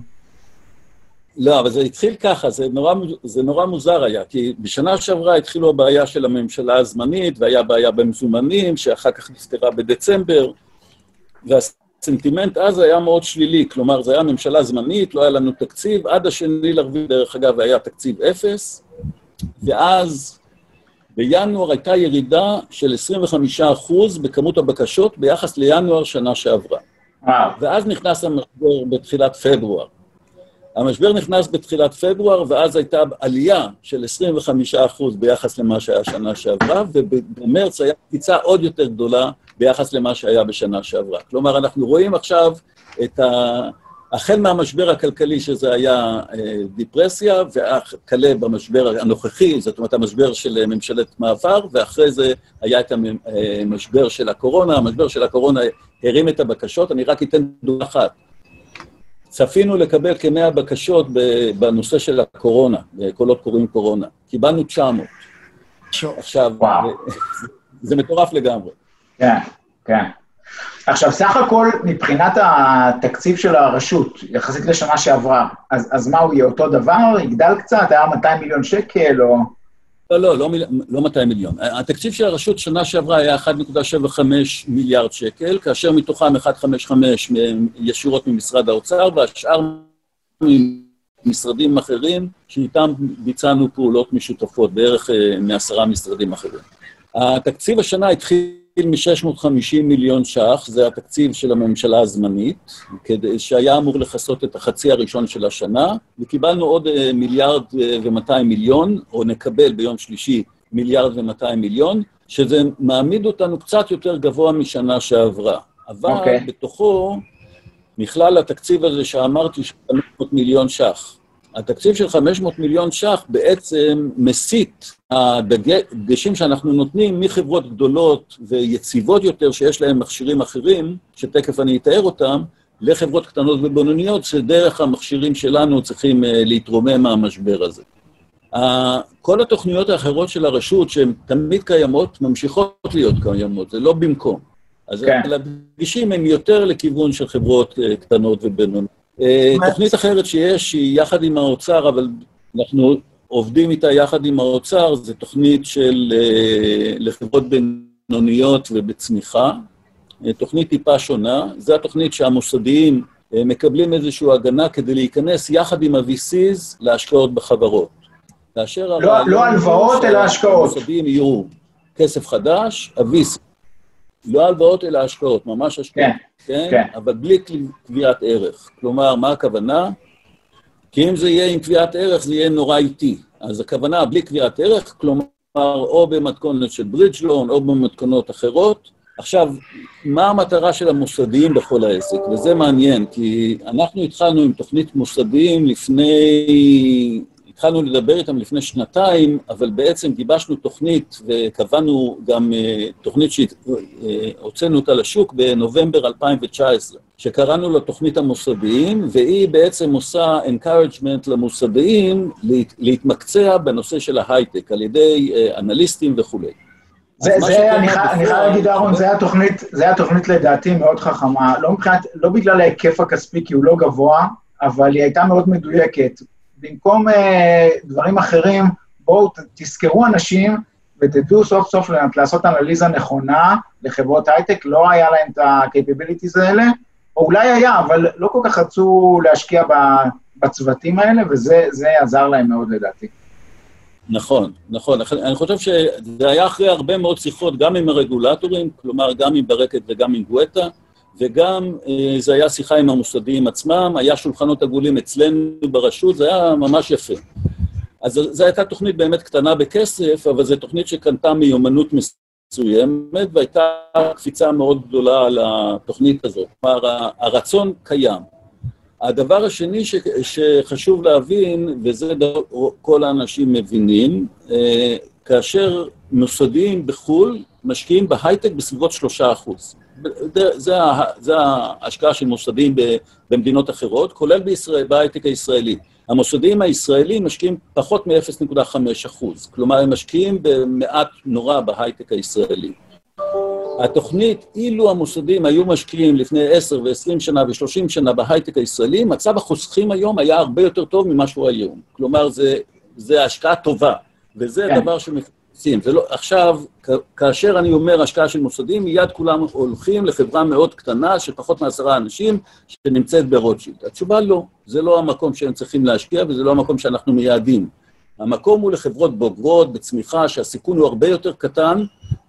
לא, אבל זה התחיל ככה, זה נורא מוזר היה, כי בשנה שעברה התחילו הבעיה של הממשלה הזמנית, והיה בעיה במזומנים, שאחר כך נסתרה בדצמבר, והסנטימנט אז היה מאוד שלילי, כלומר, זה היה ממשלה זמנית, לא היה לנו תקציב, עד השני לרביעי, דרך אגב, היה תקציב אפס, ואז בינואר הייתה ירידה של עשרים וחמישה אחוז בכמות הבקשות ביחס לינואר שנה שעברה. ואז נכנס המשבר בתחילת פברואר. המשבר נכנס בתחילת פברואר, ואז הייתה עלייה של עשרים וחמישה אחוז ביחס למה שהיה שנה שעברה, ובמרץ היה קפיצה עוד יותר גדולה ביחס למה שהיה בשנה שעברה. כלומר, אנחנו רואים עכשיו את ה... החל מהמשבר הכלכלי, שזה היה דיפרסיה, וכלה במשבר הנוכחי, זאת אומרת, המשבר של ממשלת מעבר, ואחרי זה היה את המשבר של הקורונה. המשבר של הקורונה הרים את הבקשות. אני רק אתן דוגמה אחת. צפינו לקבל כ-מאה בקשות בנושא של הקורונה, בקולות קוראים קורונה. קיבלנו תשע מאות. עכשיו, זה מטורף לגמרי. כן, כן. עכשיו, סך הכל, מבחינת התקציב של הרשות, יחסית לשנה שעברה, אז, אז מה הוא יהיה אותו דבר? יגדל קצת? היה מאתיים מיליון שקל או... לא, לא, לא, לא מאתיים מיליון. התקציב של הרשות שנה שעברה היה אחד נקודה שבעים וחמש מיליארד שקל, כאשר מתוכם אחד נקודה חמישים וחמש ישירות ממשרד האוצר, והשאר ממשרדים אחרים, שאיתם ביצענו פעולות משותפות, בערך מעשרה משרדים אחרים. התקציב השנה התחיל מ-שש מאות וחמישים מיליון ש"ח, זה התקציב של הממשלה הזמנית, שהיה אמור לחסות את החצי הראשון של השנה, וקיבלנו עוד מיליארד ומאתיים מיליון, או נקבל ביום שלישי מיליארד ומאתיים מיליון, שזה מעמיד אותנו קצת יותר גבוה משנה שעברה. אבל okay. בתוכו, מכלל התקציב הזה שאמרתי, חמש מאות מיליון ש"ח. התקציב של חמש מאות מיליון ש"ח בעצם מסיט הדגשים שאנחנו נותנים מחברות גדולות ויציבות יותר שיש להם מכשירים אחרים, שתכף אני אתאר אותם, לחברות קטנות ובינוניות, שדרך המכשירים שלנו צריכים להתרומם מהמשבר הזה. כל התוכניות האחרות של הרשות שהן תמיד קיימות, ממשיכות להיות קיימות, זה לא במקום. אז okay. הדגשים הם יותר לכיוון של חברות קטנות ובינוניות. תוכנית אחרת שיש, היא יחד עם האוצר, אבל אנחנו עובדים איתה יחד עם האוצר, זו תוכנית של לחברות בינוניות ובצמיחה, תוכנית טיפה שונה, זו התוכנית שהמוסדיים מקבלים איזושהי הגנה כדי להיכנס יחד עם ה-וי סי'ס להשקעות בחברות. לא הלוואות אלא השקעות. המוסדיים יהיו כסף חדש, ה-וי סי. לא הלוואות אלא השקעות, ממש השקעות, כן, כן? כן. אבל בלי קביעת ערך. כלומר, מה הכוונה? כי אם זה יהיה עם קביעת ערך, זה יהיה נורא איטי. אז הכוונה בלי קביעת ערך, כלומר, או במתכונת של ברידג' לון, או במתכונות אחרות. עכשיו, מה המטרה של המוסדיים בכל העסק? וזה מעניין, כי אנחנו התחלנו עם תוכנית מוסדיים לפני... התחלנו לדבר איתם לפני שנתיים, אבל בעצם גיבשנו תוכנית, וקבענו גם תוכנית שהוצאנו אותה לשוק בנובמבר אלפיים תשע עשרה, שקראנו לה תוכנית המוסדיים, והיא בעצם עושה encouragement למוסדיים להתמקצע בנושא של ההייטק, על ידי אנליסטים וכו'. אני חייב להגיד, אהרון, זה התוכנית לדעתי מאוד חכמה, לא בגלל ההיקף הכספי, כי הוא לא גבוה, אבל היא הייתה מאוד מדויקת. במקום אה, דברים אחרים, בואו תזכרו אנשים ותדעו סוף סוף לעשות אנליזה נכונה לחברות הייטק, לא היה להם את ה-capabilities האלה, או אולי היה, אבל לא כל כך רצו להשקיע בצוותים האלה, וזה זה עזר להם מאוד לדעתי. נכון, נכון. אני חושב שזה היה אחרי הרבה מאוד שיחות, גם עם הרגולטורים, כלומר גם עם ברקת וגם עם גואטה, וגם זה היה שיחה עם המוסדיים עצמם, היה שולחנות עגולים אצלנו ברשות, זה היה ממש יפה. אז זו הייתה תוכנית באמת קטנה בכסף, אבל זו תוכנית שקנתה מיומנות מסוימת, והייתה קפיצה מאוד גדולה על התוכנית הזאת. כלומר, הרצון קיים. הדבר השני ש, שחשוב להבין, וזה כל האנשים מבינים, כאשר מוסדיים בחו"ל משקיעים בהייטק בסביבות שלושה אחוז. זה, זה ההשקעה של מוסדים במדינות אחרות, כולל בהייטק הישראלי. המוסדים הישראלים משקיעים פחות מ-אפס נקודה חמש אחוז, כלומר, הם משקיעים במעט נורא בהייטק הישראלי. התוכנית, אילו המוסדים היו משקיעים לפני עשר ועשרים שנה ושלושים שנה בהייטק הישראלי, מצב החוסכים היום היה הרבה יותר טוב ממה שהוא היום. כלומר, זה, זה השקעה טובה, וזה yeah. דבר שמפ... זה לא, עכשיו, כאשר אני אומר השקעה של מוסדים, מיד כולם הולכים לחברה מאוד קטנה, שפחות מעשרה אנשים, שנמצאת ברוטשילד. התשובה לא, זה לא המקום שהם צריכים להשקיע, וזה לא המקום שאנחנו מייעדים. המקום הוא לחברות בוגרות, בצמיחה, שהסיכון הוא הרבה יותר קטן,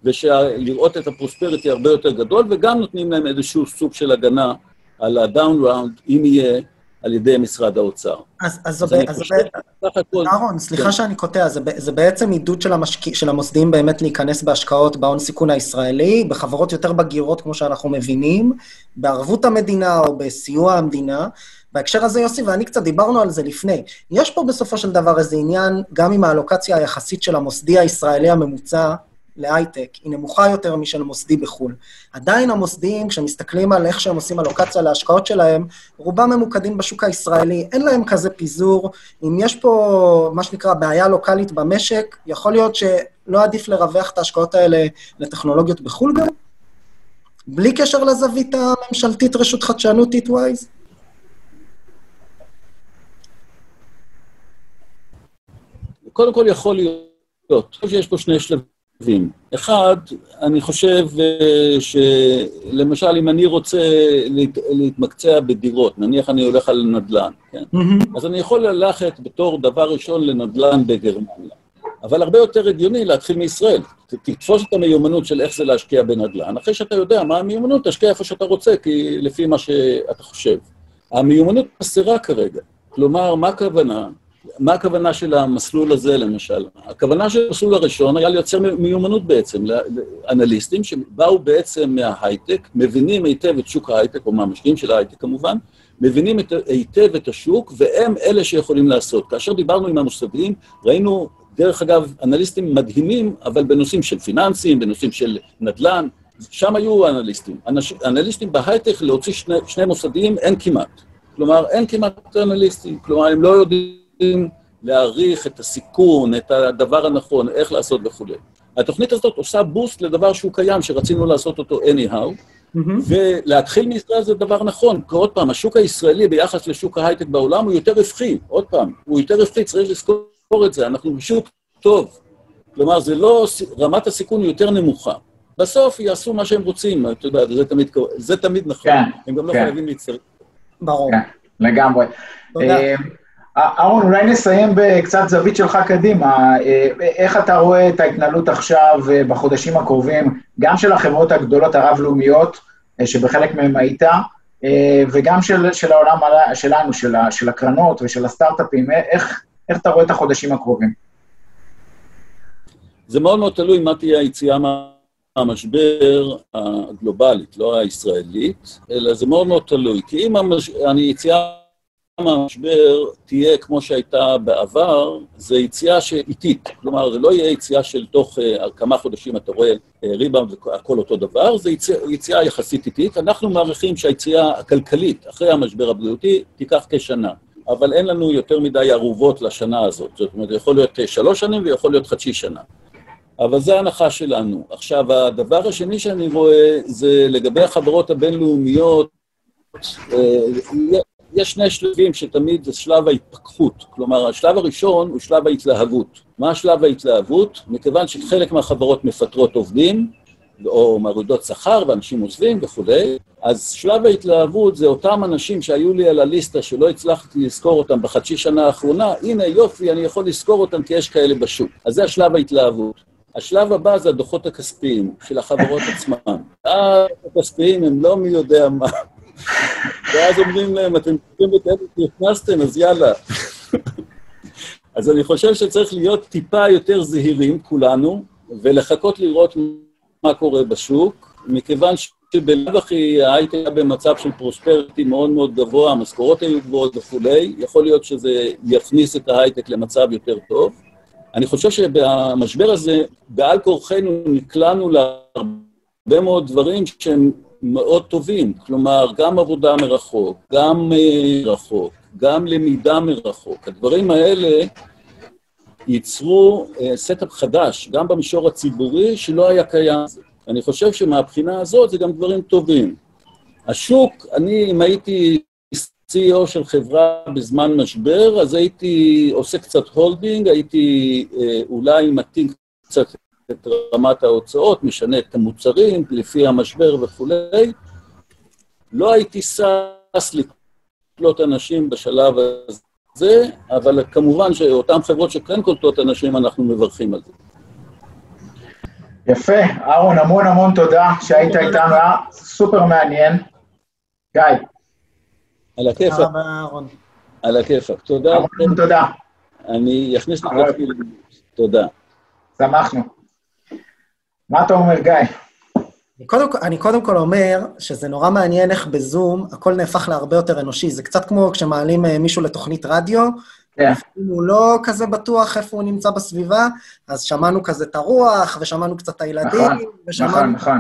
ושלראות את הפרוספריטי הרבה יותר גדול, וגם נותנים להם איזשהו סוג של הגנה על הדאון ראונד, אם יהיה, על ידי משרד האוצר. אז, אז, אז, אז אהרון, סליחה כן. שאני קוטע, זה, זה בעצם עידוד של, המשק... של המוסדים באמת להיכנס בהשקעות בהון סיכון הישראלי, בחברות יותר בגירות, כמו שאנחנו מבינים, בערבות המדינה או בסיוע המדינה. בהקשר הזה, יוסי ואני קצת דיברנו על זה לפני. יש פה בסופו של דבר איזה עניין, גם עם האלוקציה היחסית של המוסדי הישראלי הממוצע, להייטק, היא נמוכה יותר משל מוסדי בחול. עדיין המוסדים, כשמסתכלים על איך שהם עושים אלוקציה להשקעות שלהם, רובם ממוקדים בשוק הישראלי, אין להם כזה פיזור. אם יש פה, מה שנקרא, בעיה לוקלית במשק, יכול להיות שלא עדיף לרווח את ההשקעות האלה לטכנולוגיות בחול גם? בלי קשר לזווית הממשלתית, רשות חדשנותית ווייז? קודם כל יכול להיות, יש פה שני שלבים. אחד, אני חושב שלמשל אם אני רוצה להת, להתמקצע בדירות, נניח אני הולך על נדל"ן, כן? Mm-hmm. אז אני יכול ללכת בתור דבר ראשון לנדל"ן בגרמניה, אבל הרבה יותר הגיוני להתחיל מישראל. תתפוס את המיומנות של איך זה להשקיע בנדל"ן, אחרי שאתה יודע מה המיומנות, תשקיע איפה שאתה רוצה, כי לפי מה שאתה חושב. המיומנות חסרה כרגע. כלומר, מה הכוונה? מה הכוונה של המסלול הזה, למשל? הכוונה של המסלול הראשון היה לייצר מיומנות בעצם, לאנליסטים שבאו בעצם מההייטק, מבינים היטב את שוק ההייטק, או מהמשקיעים של ההייטק כמובן, מבינים היטב את השוק, והם אלה שיכולים לעשות. כאשר דיברנו עם המוסדיים, ראינו, דרך אגב, אנליסטים מדהימים, אבל בנושאים של פיננסים, בנושאים של נדל"ן, שם היו אנליסטים. אנליסטים בהייטק להוציא שני, שני מוסדיים, אין כמעט. כלומר, אין כמעט אנליסטים. כלומר, הם לא יודעים להעריך את הסיכון, את הדבר הנכון, איך לעשות וכו'. התוכנית הזאת עושה בוסט לדבר שהוא קיים, שרצינו לעשות אותו anyhow, ולהתחיל מישראל זה דבר נכון, כי עוד פעם, השוק הישראלי ביחס לשוק ההייטק בעולם הוא יותר רווחי, עוד פעם, הוא יותר רווחי, צריך לזכור את זה, אנחנו בשוק טוב. כלומר, זה לא, רמת הסיכון היא יותר נמוכה. בסוף יעשו מה שהם רוצים, אתה יודע, זה תמיד, זה תמיד נכון, הם גם לא חייבים להצטרף. ברור. לגמרי. תודה. אהרון, אולי נסיים בקצת זווית שלך קדימה, איך אתה רואה את ההתנהלות עכשיו בחודשים הקרובים, גם של החברות הגדולות הרב-לאומיות, שבחלק מהם הייתה, וגם של, של העולם שלנו, של, של הקרנות ושל הסטארט-אפים, איך, איך אתה רואה את החודשים הקרובים? זה מאוד מאוד תלוי מה תהיה היציאה מהמשבר הגלובלית, לא הישראלית, אלא זה מאוד מאוד תלוי, כי אם המש... אני יציאה, המשבר תהיה כמו שהייתה בעבר, זה יציאה שאיטית, כלומר, זה לא יהיה יציאה של תוך uh, כמה חודשים, אתה רואה uh, ריבאונד והכל אותו דבר, זה יציאה, יציאה יחסית איטית, אנחנו מעריכים שהיציאה הכלכלית אחרי המשבר הבריאותי תיקח כשנה, אבל אין לנו יותר מדי ערובות לשנה הזאת, זאת אומרת, יכול להיות שלוש שנים ויכול להיות חצי שנה. אבל זה ההנחה שלנו. עכשיו, הדבר השני שאני רואה זה לגבי החברות הבינלאומיות, יהיה... Uh, יש שני שלבים שתמיד זה שלב ההתפכחות, כלומר, השלב הראשון הוא שלב ההתלהבות. מה השלב ההתלהבות? מכיוון שחלק מהחברות מפטרות עובדים, או מרודות שכר, ואנשים עוזבים וכו'. אז שלב ההתלהבות זה אותם אנשים שהיו לי על הליסטה שלא הצלחתי לזכור אותם בחצי שנה האחרונה, הנה יופי, אני יכול לזכור אותם כי יש כאלה בשוק. אז זה השלב ההתלהבות. השלב הבא זה הדוחות הכספיים של החברות עצמם. הכספיים הם לא מי יודע מה. ואז אומרים להם, אתם צריכים לתאם, נכנסתם, אז יאללה. אז אני חושב שצריך להיות טיפה יותר זהירים כולנו, ולחכות לראות מה קורה בשוק, מכיוון שבלב הכי הייתי במצב של פרוספרטי מאוד מאוד גבוה, המשכורות היו גבוהות וכולי, יכול להיות שזה יפניס את ההייטק למצב יותר טוב. אני חושב שבמשבר הזה, בעל כורחנו נקלענו להרבה מאוד דברים שהם מאוד טובים, כלומר, גם עבודה מרחוק, גם מרחוק, גם למידה מרחוק. הדברים האלה ייצרו סטאפ חדש, גם במישור הציבורי, שלא היה קיים. אני חושב שמהבחינה הזאת זה גם דברים טובים. השוק, אני, אם הייתי סי אי או של חברה בזמן משבר, אז הייתי עושה קצת הולדינג, הייתי אולי מתאים קצת את רמת ההוצאות, משנה את המוצרים, לפי המשבר וכו'. לא הייתי סס לקלוט אנשים בשלב הזה, אבל כמובן שאותן חברות שכן קולטות אנשים, אנחנו מברכים על זה. יפה, אהרון, המון המון תודה שהיית איתנו, היה סופר מעניין. גיא. על הכיפק. תודה רבה, אהרון. על הכיפק, תודה. אהרון, תודה. אני אכניס לך את הפילים. תודה. שמחנו. מה אתה אומר, גיא? אני קודם, אני קודם כל אומר שזה נורא מעניין איך בזום הכל נהפך להרבה יותר אנושי. זה קצת כמו כשמעלים מישהו לתוכנית רדיו, yeah. הוא לא כזה בטוח איפה הוא נמצא בסביבה, אז שמענו כזה את הרוח, ושמענו קצת את הילדים. נכון, ושמענו... נכון, נכון.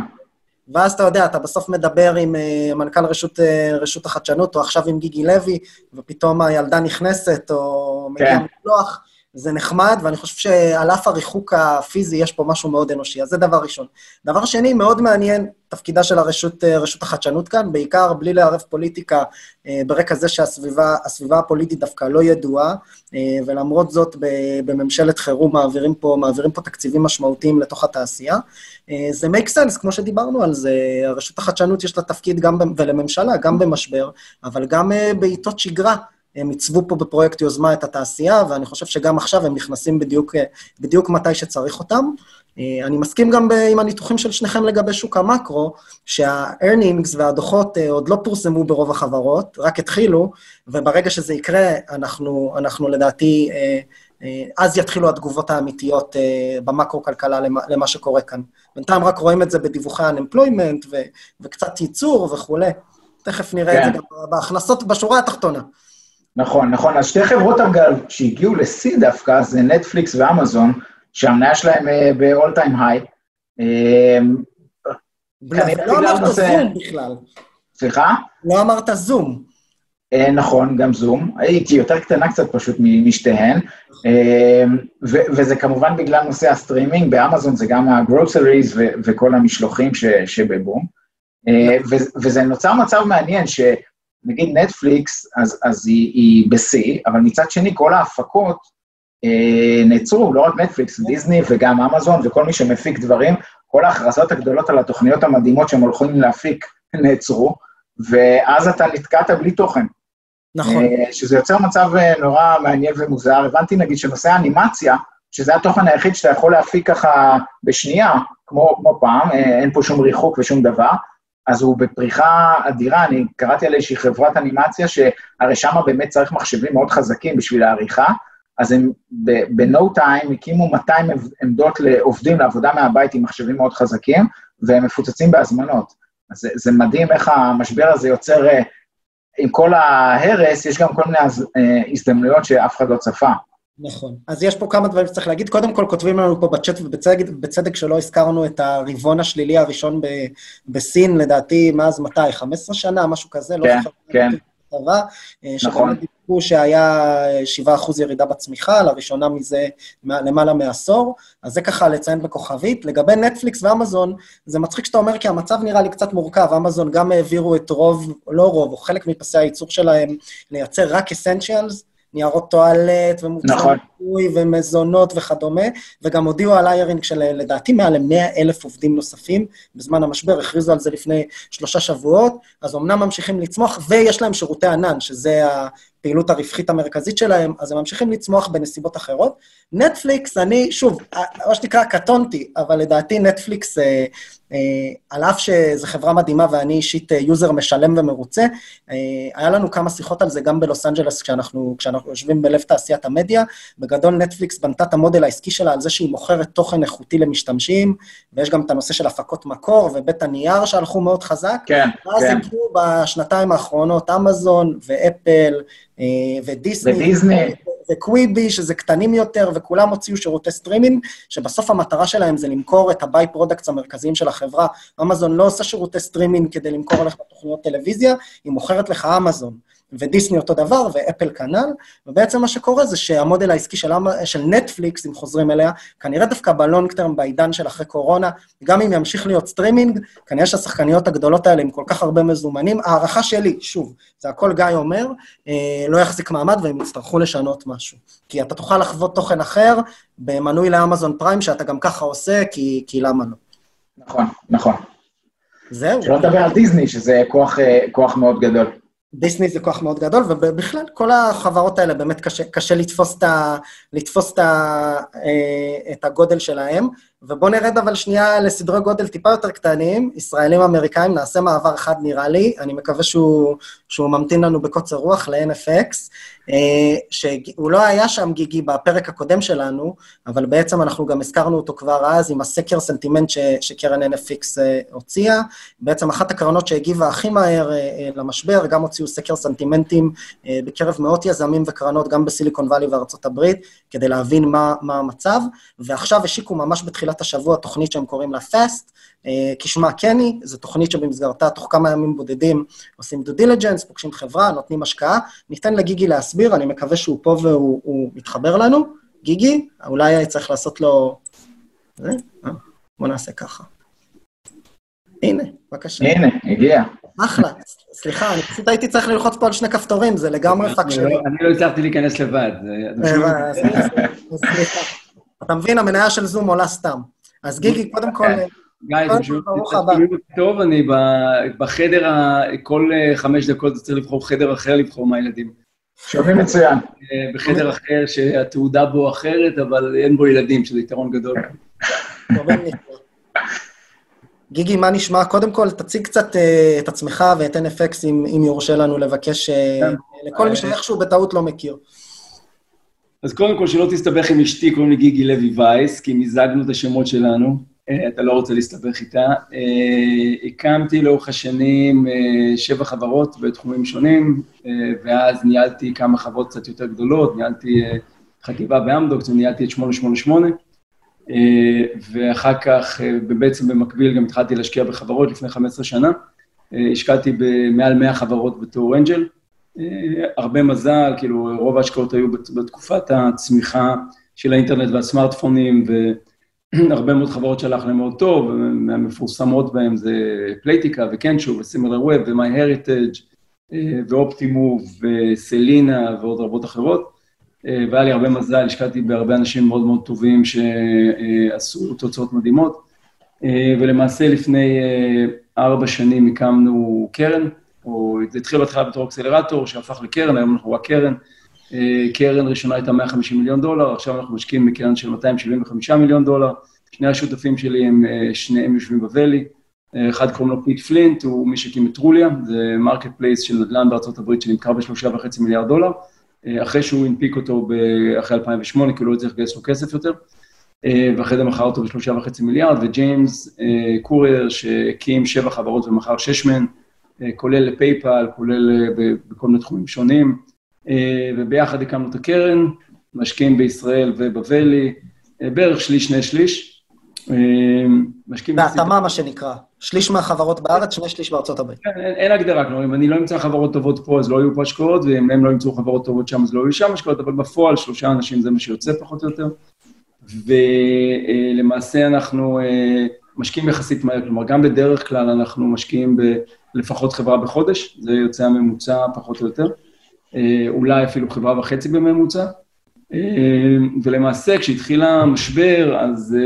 ואז אתה יודע, אתה בסוף מדבר עם מנכ"ל רשות, רשות החדשנות, או עכשיו עם גיגי לוי, ופתאום הילדה נכנסת, או yeah. מגיע מפלוח. זה נחמד, ואני חושב שעל אף הריחוק הפיזי יש פה משהו מאוד אנושי, אז זה דבר ראשון. דבר שני, מאוד מעניין, תפקידה של הרשות, רשות החדשנות כאן, בעיקר בלי לערב פוליטיקה, ברקע זה שהסביבה, הסביבה הפוליטית דווקא לא ידועה, ולמרות זאת בממשלת חירום מעבירים פה, מעבירים פה תקציבים משמעותיים לתוך התעשייה. זה make sense, כמו שדיברנו על זה, הרשות החדשנות יש לה תפקיד גם, ולממשלה, גם במשבר, אבל גם בעיתות שגרה. הם עיצבו פה בפרויקט יוזמה את התעשייה, ואני חושב שגם עכשיו הם נכנסים בדיוק, בדיוק מתי שצריך אותם. אני מסכים גם עם הניתוחים של שניכם לגבי שוק המקרו, שה-earnings והדוחות עוד לא פורסמו ברוב החברות, רק התחילו, וברגע שזה יקרה, אנחנו, אנחנו לדעתי, אז יתחילו התגובות האמיתיות במקרו-כלכלה למה שקורה כאן. בינתיים רק רואים את זה בדיווחי unemployment ו- וקצת ייצור וכו'. תכף נראה כן. את זה בהכנסות בשורה התחתונה. נכון, נכון. אז שתי חברות אגב שהגיעו לסי דווקא, זה נטפליקס ואמזון, שהמניה שלהם ב-all time high. לא אמרת זום בכלל. סליחה? לא אמרת זום. נכון, גם זום. הייתי יותר קטנה קצת פשוט משתיהן, וזה כמובן בגלל נושא הסטרימינג, באמזון זה גם הגרוסריז וכל המשלוחים שבבום, וזה נוצר מצב מעניין ש... נגיד נטפליקס, אז, אז היא, היא בסי, אבל מצד שני כל ההפקות אה, נעצרו, לא רק נטפליקס, דיזני וגם אמזון וכל מי שמפיק דברים, כל ההכרזות הגדולות על התוכניות המדהימות שהם הולכים להפיק נעצרו, ואז אתה נתקעת בלי תוכן. נכון. אה, שזה יוצר מצב נורא מעניין ומוזר, הבנתי נגיד שנושא האנימציה, שזה התוכן היחיד שאתה יכול להפיק ככה בשנייה, כמו, כמו פעם, אה, אין פה שום ריחוק ושום דבר, אז הוא בפריחה אדירה, אני קראתי על איזושהי חברת אנימציה, שהרי שמה באמת צריך מחשבים מאוד חזקים בשביל העריכה, אז הם ב-no time הקימו מאתיים עמדות לעובדים לעבודה מהבית עם מחשבים מאוד חזקים, והם מפוצצים בהזמנות. אז זה, זה מדהים איך המשבר הזה יוצר, עם כל ההרס, יש גם כל מיני הזדמנויות שאף אחד לא צפה. נכון. אז יש פה כמה דברים שצריך להגיד. קודם כל, כותבים לנו פה בצ'אט ובצדק שלא הזכרנו את הרבעון השלילי הראשון ב- בסין, לדעתי, מאז מתי? חמש עשרה שנה, משהו כזה, לא זוכר. כן, כן. נכון. דיברו שהיה שבעה אחוז ירידה בצמיחה, לראשונה מזה למעלה מעשור, אז זה ככה לציין בכוכבית. לגבי נטפליקס ואמזון, זה מצחיק שאתה אומר, כי המצב נראה לי קצת מורכב, אמזון גם העבירו את רוב, לא רוב, או חלק מפסי הייצור שלהם, לייצר רק אסנשיאלס, ניירות טואלט ומוצרים ומזונות וכדומה, וגם הודיעו על איירינג של לדעתי מעל מאה אלף עובדים נוספים, בזמן המשבר הכריזו על זה לפני שלושה שבועות, אז אמנם ממשיכים לצמוח, ויש להם שירותי ענן, שזה הפעילות הרווחית המרכזית שלהם, אז הם ממשיכים לצמוח בנסיבות אחרות. נטפליקס, אני שוב, מה שנקרא קטונתי, אבל לדעתי נטפליקס, על אף שזו חברה מדהימה ואני אישית יוזר משלם ומרוצה, היה לנו כמה שיחות על זה גם בלוס אנג'לס כשאנחנו, כשאנחנו יושבים בלב תעשיית המדיה, בגדול נטפליקס בנתה את המודל העסקי שלה על זה שהיא מוכרת תוכן איכותי למשתמשים, ויש גם את הנושא של הפקות מקור ובית הנייר שהלכו מאוד חזק, כן, ואז כן. הגיעו בשנתיים האחרונות אמזון ואפל ודיסני, ודיסני. וקוויבי, שזה קטנים יותר, וכולם הוציאו שירותי סטרימינג, שבסוף המטרה שלהם זה למכור את הביי פרודקטס המרכזיים של החברה. אמזון לא עושה שירותי סטרימינג כדי למכור לך תוכניות טלוויזיה, היא מוכרת לך אמזון. ודיסני אותו דבר, ואפל כנ"ל, ובעצם מה שקורה זה שהמודל העסקי של, של נטפליקס, אם חוזרים אליה, כנראה דווקא בלונג טרם בעידן של אחרי קורונה, גם אם ימשיך להיות סטרימינג, כנראה שהשחקניות הגדולות האלה עם כל כך הרבה מזומנים, הערכה שלי, שוב, זה הכל גיא אומר, אה, לא יחזיק מעמד והם יצטרכו לשנות משהו, כי אתה תוכל לחוות תוכן אחר, במנוי לאמזון פריים, שאתה גם ככה עושה, כי, כי למה לא. נכון, נכון. זהו. שלא נדבר על דיסני, שזה כוח, כוח מאוד גדול. דיסני זה כוח מאוד גדול, ובכלל כל החברות האלה באמת קשה, קשה לתפוס, את ה, לתפוס את, ה, את הגודל שלהם, ובואו נרד אבל שנייה לסדרי גודל טיפה יותר קטנים, ישראלים-אמריקאים, נעשה מעבר אחד נראה לי, אני מקווה שהוא, שהוא ממתין לנו בקוצר רוח ל-אן אף אקס, שהוא לא היה שם גיגי בפרק הקודם שלנו, אבל בעצם אנחנו גם הזכרנו אותו כבר אז עם הסקר סנטימנט ש, שקרן אן אף אקס הוציאה, בעצם אחת הקרנות שהגיבה הכי מהר למשבר, גם הוציאו סקר סנטימנטים בקרב מאות יזמים וקרנות, גם בסיליקון ואלי וארצות הברית, כדי להבין מה, מה המצב, ועכשיו השיקו ממש בתחילת השבוע, תוכנית שהם קוראים לה פסט, כשמה קני, זו תוכנית שבמסגרתה, תוך כמה ימים בודדים, עושים דו דיליג'נס, פוגשים חברה, נותנים השקעה, ניתן לגיגי להסביר, אני מקווה שהוא פה והוא מתחבר לנו, גיגי, אולי צריך לעשות לו, זה? בוא נעשה ככה. הנה, בבקשה. הנה, הגיע. אחלה, סליחה, אני פשוט הייתי צריך ללחוץ פה על שני כפתורים, זה לגמרי פאק שלי. אני לא הצלחתי להיכנס לבד. סליחה. אתה מבין, המניה של זום עולה סתם. אז גיגי, קודם כל... גיא, תשמעו אותי טוב, אני בחדר, כל חמש דקות צריך לבחור חדר אחר לבחור מהילדים. שומעים מצוין. בחדר אחר שהתעודה בו אחרת, אבל אין בו ילדים, שזה יתרון גדול. גיגי, מה נשמע? קודם כל, תציג קצת את עצמך ואת אן אף אקס, אם יורשה לנו לבקש לכל מי שאיכשהו בטעות לא מכיר. אז קודם כל, שלא תסתבך עם אשתי, קוראים לי גיגי לוי-וייס, כי מיזגנו את השמות שלנו, אתה לא רוצה להסתבך איתה. הקמתי לאורך השנים שבע חברות בתחומים שונים, ואז ניהלתי כמה חברות קצת יותר גדולות, ניהלתי חטיבה באמדוקס, ניהלתי את שמונה שמונה שמונה, ואחר כך, בעצם במקביל, גם התחלתי להשקיע בחברות לפני חמש עשרה שנה, השקעתי במעל מאה חברות בתור אנג'ל, הרבה מזל, כאילו רוב ההשקעות היו בתקופת הצמיחה של האינטרנט והסמארטפונים, והרבה מאוד חברות שהלך להם מאוד טוב, והמפורסמות בהם זה פלייטיקה וקנצ'ו וסימילר ווב ומיי הריטג' ואופטימוב וסלינה ועוד רבות אחרות, והיה לי הרבה מזל, השקעתי בהרבה אנשים מאוד מאוד טובים שעשו תוצאות מדהימות, ולמעשה לפני ארבע שנים הקמנו קרן, או זה התחיל בהתחלה בתור אקסלרטור, שהפך לקרן, היום אנחנו רואה קרן, קרן ראשונה הייתה מאה וחמישים מיליון דולר, עכשיו אנחנו משקיעים מקרן של מאתיים שבעים וחמישה מיליון דולר, שני השותפים שלי הם, שניהם יושבים בוואלי, אחד קוראים לו פיט פלינט, הוא מי שהקים את רוליה, זה מרקט פלייס של נדל"ן בארצות הברית שנמכר בשלושה וחצי מיליארד דולר, אחרי שהוא הנפיק אותו אחרי אלפיים ושמונה, כי הוא לא צריך לגייס לו כסף יותר, ואחרי זה מכר אותו בשלושה וחצי מיליארד, וג'יימס קורר שהקים שבע חברות ומכר שש מהן, כולל לפייפל, כולל בכל מיני תחומים שונים, וביחד הקמנו את הקרן, משקיעים בישראל ובוואלי, בערך שליש, שני שליש. בהתאמה מה שנקרא, שליש מהחברות בארץ, שני שליש בארצות הברית. אין הגדרה, כלומר, אם אני לא אמצא חברות טובות פה, אז לא יהיו פה השקעות, ואם הם לא ימצאו חברות טובות שם, אז לא יהיו שם השקעות, אבל בפועל שלושה אנשים זה מה שיוצא פחות או יותר, ולמעשה אנחנו משקיעים יחסית מהר, כלומר, גם בדרך כלל אנחנו משקיעים לפחות חברה בחודש, זה יוצא הממוצע פחות או יותר, אולי אפילו חברה וחצי בממוצע, ולמעשה כשהתחילה המשבר, אז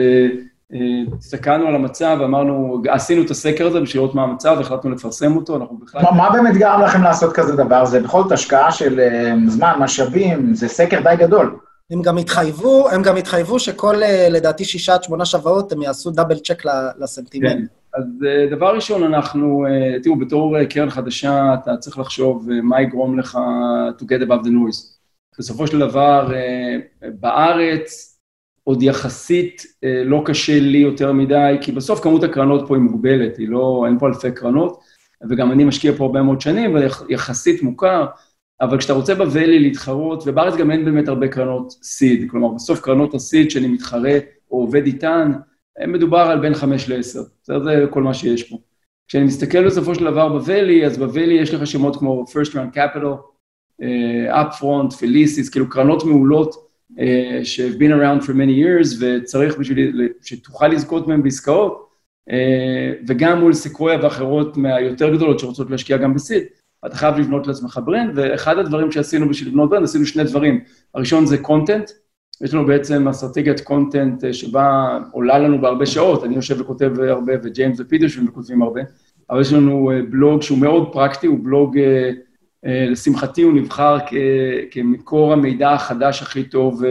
הסתכלנו על המצב, ואמרנו, עשינו את הסקר הזה בשביל לראות מה המצב, והחלטנו לפרסם אותו, אנחנו בכלל... מה באמת גרם לכם לעשות כזה דבר? זה בכל זאת השקעה של זמן, משאבים, זה סקר די גדול. הם גם התחייבו, הם גם התחייבו שכל, לדעתי, שישה עד שמונה שבועות, הם יעשו דאבל צ'ק לסנטימנט. אז דבר ראשון, אנחנו, תראו, בתור קרן חדשה, אתה צריך לחשוב מה יגרום לך to get above the noise. בסופו של דבר, בארץ עוד יחסית לא קשה לי יותר מדי, כי בסוף כמות הקרנות פה היא מוגבלת, היא לא, אין פה אלפי קרנות, וגם אני משקיע פה הרבה מאוד שנים, ויחסית מוכר, אבל כשאתה רוצה בוואלי להתחרות, ובארץ גם אין באמת הרבה קרנות סיד, כלומר, בסוף קרנות הסיד שאני מתחרה או עובד איתן, מדובר על בין חמש לעשר, זה כל מה שיש פה. כשאני מסתכל בסופו של דבר בוואלי, אז בוואלי יש לך שמות כמו First Round Capital, Upfront, Felicis, כאילו קרנות מעולות ש-have been around for many years, וצריך בשביל שתוכל לזכות מהן בעסקאות, וגם מול סקויה ואחרות מהיותר גדולות שרוצות להשקיע גם בסיד. אתה חייב לבנות לעצמך ברנד, ואחד הדברים שעשינו בשביל לבנות ברנד, עשינו שני דברים. הראשון זה קונטנט, יש לנו בעצם אסטרטגיית קונטנט שבה עולה לנו בהרבה שעות, אני יושב וכותב הרבה, וג'יימס ופיט יושבים וכותבים הרבה, אבל יש לנו בלוג שהוא מאוד פרקטי, הוא בלוג, לשמחתי, הוא נבחר כמקור המידע החדש הכי טוב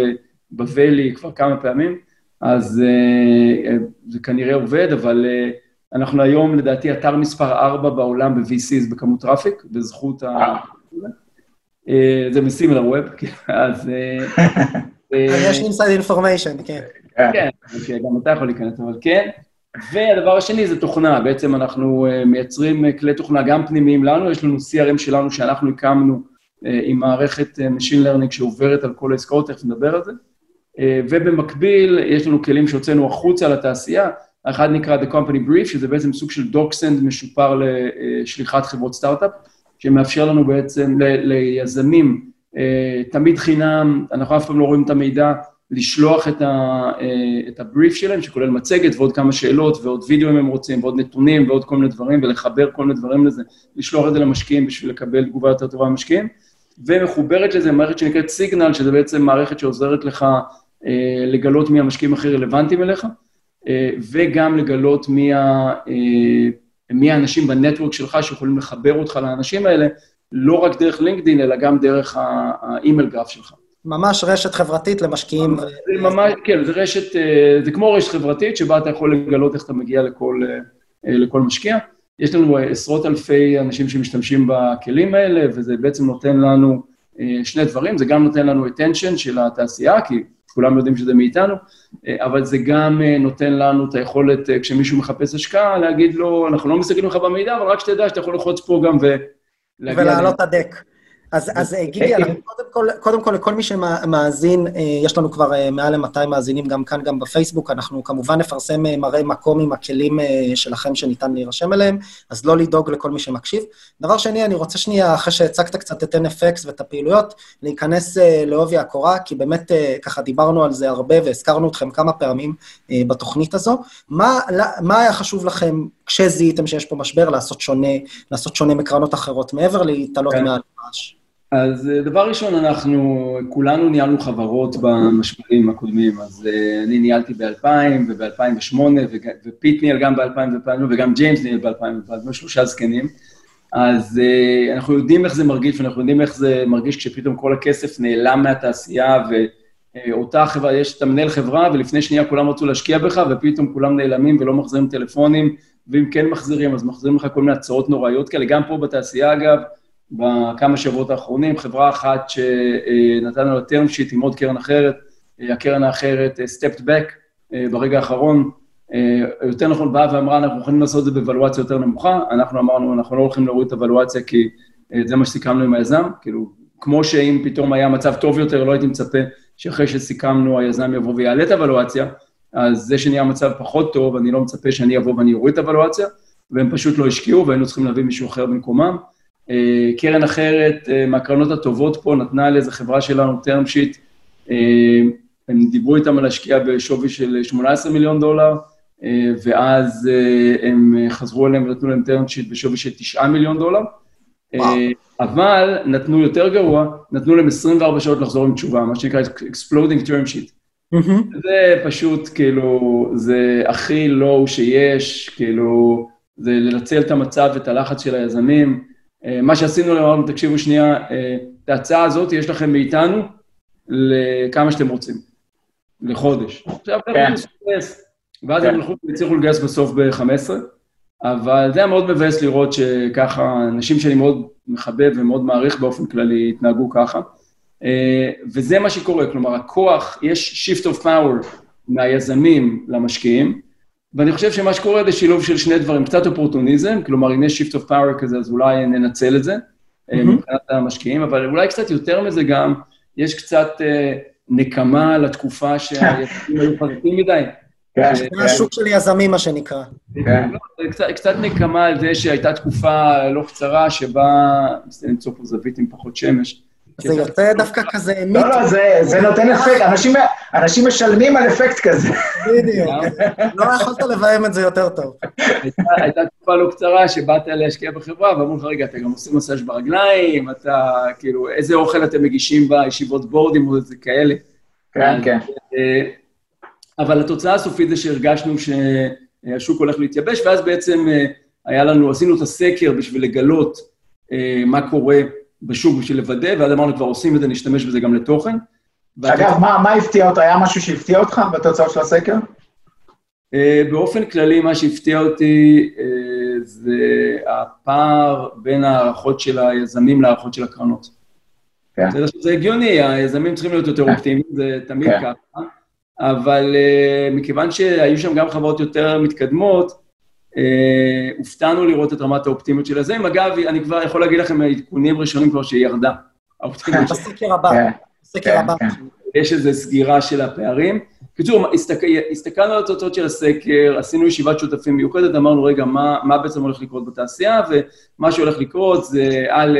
בוואלי כבר כמה פעמים, אז זה כנראה עובד, אבל אנחנו היום, לדעתי, אתר מספר ארבע בעולם ב-וי סי'ס בכמות טראפיק, בזכות ה... זה מסימילר ווב, אז... יש inside information, כן. כן, גם אתה יכול להיכנס, אבל כן. והדבר השני זה תוכנה, בעצם אנחנו מייצרים כלי תוכנה גם פנימיים לנו, יש לנו סי אר אם שלנו שאנחנו הקמנו עם מערכת Machine Learning שעוברת על כל העסקאות, תכף נדבר על זה, ובמקביל יש לנו כלים שהוצאנו החוצה לתעשייה, אחד נקרא The Company Brief, שזה בעצם סוג של Docsend משופר לשליחת חברות סטארט-אפ, שמאפשר לנו בעצם ליזמים, תמיד חינם, אנחנו אף פעם לא רואים את המידע, לשלוח את, ה, את הבריף שלהם, שכולל מצגת ועוד כמה שאלות, ועוד וידאו אם הם רוצים, ועוד נתונים, ועוד כל מיני דברים, ולחבר כל מיני דברים לזה, לשלוח את זה למשקיעים בשביל לקבל תגובה יותר טובה למשקיעים, ומחוברת לזה מערכת שנקראת סיגנל, שזה בעצם מערכת שעוזרת לך לגלות מי המשקיעים הכי רלוונטיים אליך, וגם לגלות מי, ה, מי האנשים בנטוורק שלך שיכולים לחבר אותך לאנשים האלה, לא רק דרך לינקדין, אלא גם דרך האימייל גרף שלך. ממש רשת חברתית למשקיעים. זה ממש, כן, זה רשת, זה כמו רשת חברתית, שבה אתה יכול לגלות איך אתה מגיע לכל, לכל משקיע. יש לנו עשרות אלפי אנשים שמשתמשים בכלים האלה, וזה בעצם נותן לנו שני דברים, זה גם נותן לנו attention של התעשייה, כי כולם יודעים שזה מאיתנו, אבל זה גם נותן לנו את היכולת, כשמישהו מחפש השקעה, להגיד לו, אנחנו לא מסתכלים לך במידע, אבל רק שתדע שאתה יכול לחוץ פה גם ו... ולהעלות את הדק. אז, אז גיגי, אנחנו קודם כל, קודם כל, לכל מי שמאזין, יש לנו כבר מעל ל-מאתיים מאזינים גם כאן, גם בפייסבוק, אנחנו כמובן נפרסם מראה מקום עם הכלים שלכם שניתן להירשם אליהם, אז לא לדאוג לכל מי שמקשיב. דבר שני, אני רוצה שנייה, אחרי שהצגת קצת את אן אף אקס ואת הפעילויות, להיכנס לעובי הקורה, כי באמת ככה דיברנו על זה הרבה, והזכרנו אתכם כמה פעמים בתוכנית הזו. מה, מה היה חשוב לכם, כשזיהיתם שיש פה משבר, לעשות שונה, לעשות שונה מקרנות אחרות, מעבר להתעלות מעל ממש? אז דבר ראשון, אנחנו כולנו ניהלנו חברות במשברים הקודמים, אז אני ניהלתי ב-אלפיים וב-אלפיים ושמונה, ופיט ניהל גם ב-אלפיים וגם ג'יימס ניהל ב-אלפיים, שלושה זקנים, אז אנחנו יודעים איך זה מרגיש, ואנחנו יודעים איך זה מרגיש כשפתאום כל הכסף נעלם מהתעשייה, ואותה חברה, יש את המנהל חברה, ולפני שנייה כולם רצו להשקיע בך, ופתאום כולם נעלמים ולא מחזירים טלפונים, ואם כן מחזירים, אז מחזירים לך כל מיני הצעות נוראיות כאלה, גם פה בתעשייה אגב, בכמה שבועות האחרונים, חברה אחת שנתנו לה term sheet עם עוד קרן אחרת, הקרן האחרת stepped back ברגע האחרון, יותר נכון באה ואמרה, אנחנו יכולים לעשות את זה בוולואציה יותר נמוכה, אנחנו אמרנו, אנחנו לא הולכים להוריד את הוולואציה, כי זה מה שסיכמנו עם היזם, כאילו, כמו שאם פתאום היה מצב טוב יותר, לא הייתי מצפה שאחרי שסיכמנו, היזם יבוא ויעלה את הוולואציה, אז זה שנהיה מצב פחות טוב, אני לא מצפה שאני אבוא ואני אוריד את הוולואציה, והם פשוט לא השקיעו, והיינו צריכים להביא מישהו אחר במקומם. קרן אחרת, מהקרנות הטובות פה, נתנה לאיזו חברה שלנו, term sheet, הם דיברו איתם על השקיעה בשווי של שמונה עשרה מיליון דולר, ואז הם חזרו אליהם ונתנו להם term sheet בשווי של תשעה מיליון דולר, וואו. אבל נתנו יותר גרוע, נתנו להם עשרים וארבע שעות לחזור עם תשובה, מה שנקרא exploding term sheet. Mm-hmm. זה פשוט, כאילו, זה הכי לא שיש, כאילו, זה לנצל את המצב ואת הלחץ של היזמים, מה שעשינו להם, תקשיבו שנייה, את ההצעה הזאת יש לכם מאיתנו לכמה שאתם רוצים, לחודש. עכשיו, ואז הם הצליחו לגייס בסוף ב-חמש עשרה, אבל זה היה מאוד מבאס לראות שככה, אנשים שאני מאוד מחבב ומאוד מעריך באופן כללי התנהגו ככה, וזה מה שקורה, כלומר, הכוח, יש shift of power מהיזמים למשקיעים, ואני חושב שמה שקורה זה שילוב של שני דברים, קצת אופורטוניזם, כלומר, אם יש shift of power כזה, אז אולי ננצל את זה, mm-hmm. מבחינת המשקיעים, אבל אולי קצת יותר מזה גם, יש קצת אה, נקמה לתקופה שהיזמים היו חזקים מדי. כן, זה השוק של יזמים, מה שנקרא. כן. קצת, קצת נקמה על זה שהייתה תקופה לא קצרה, שבה, נמצוא פה זווית עם פחות שמש, זה יוצא דווקא כזה אמיתי. לא, לא, זה נותן אפקט, אנשים משלמים על אפקט כזה. בדיוק, לא יכולת לביים את זה יותר טוב. הייתה תקופה לא קצרה שבאת להשקיע בחברה, ואמרו לך, רגע, אתה גם עושה מסאז' ברגליים, אתה, כאילו, איזה אוכל אתם מגישים בישיבות בורדים או איזה כאלה. כן, כן. אבל התוצאה הסופית זה שהרגשנו שהשוק הולך להתייבש, ואז בעצם היה לנו, עשינו את הסקר בשביל לגלות מה קורה, בשוק בשביל לוודא, ועד אמרנו כבר עושים את זה, נשתמש בזה גם לתוכן. אגב, ואת... מה, מה הפתיע אותך? היה משהו שהפתיע אותך בתוצאות של הסקר? Uh, באופן כללי, מה שהפתיע אותי uh, זה הפער בין הערכות של היזמים להערכות של הקרנות. Yeah. זה, זה הגיוני, היזמים צריכים להיות יותר yeah. אופטימיים, זה תמיד yeah. ככה, אבל uh, מכיוון שהיו שם גם חברות יותר מתקדמות, הופתענו לראות את רמת האופטימיות של הזה. אגב, אני כבר יכול להגיד לכם, העדכונים ראשונים כבר שהיא ירדה. בסקר הבא, בסקר הבא. יש איזו סגירה של הפערים. בקיצור, הסתכלנו על התוצאות של הסקר, עשינו ישיבת שותפים מיוחדת, אמרנו, רגע, מה בעצם הולך לקרות בתעשייה, ומה שהולך לקרות זה, א',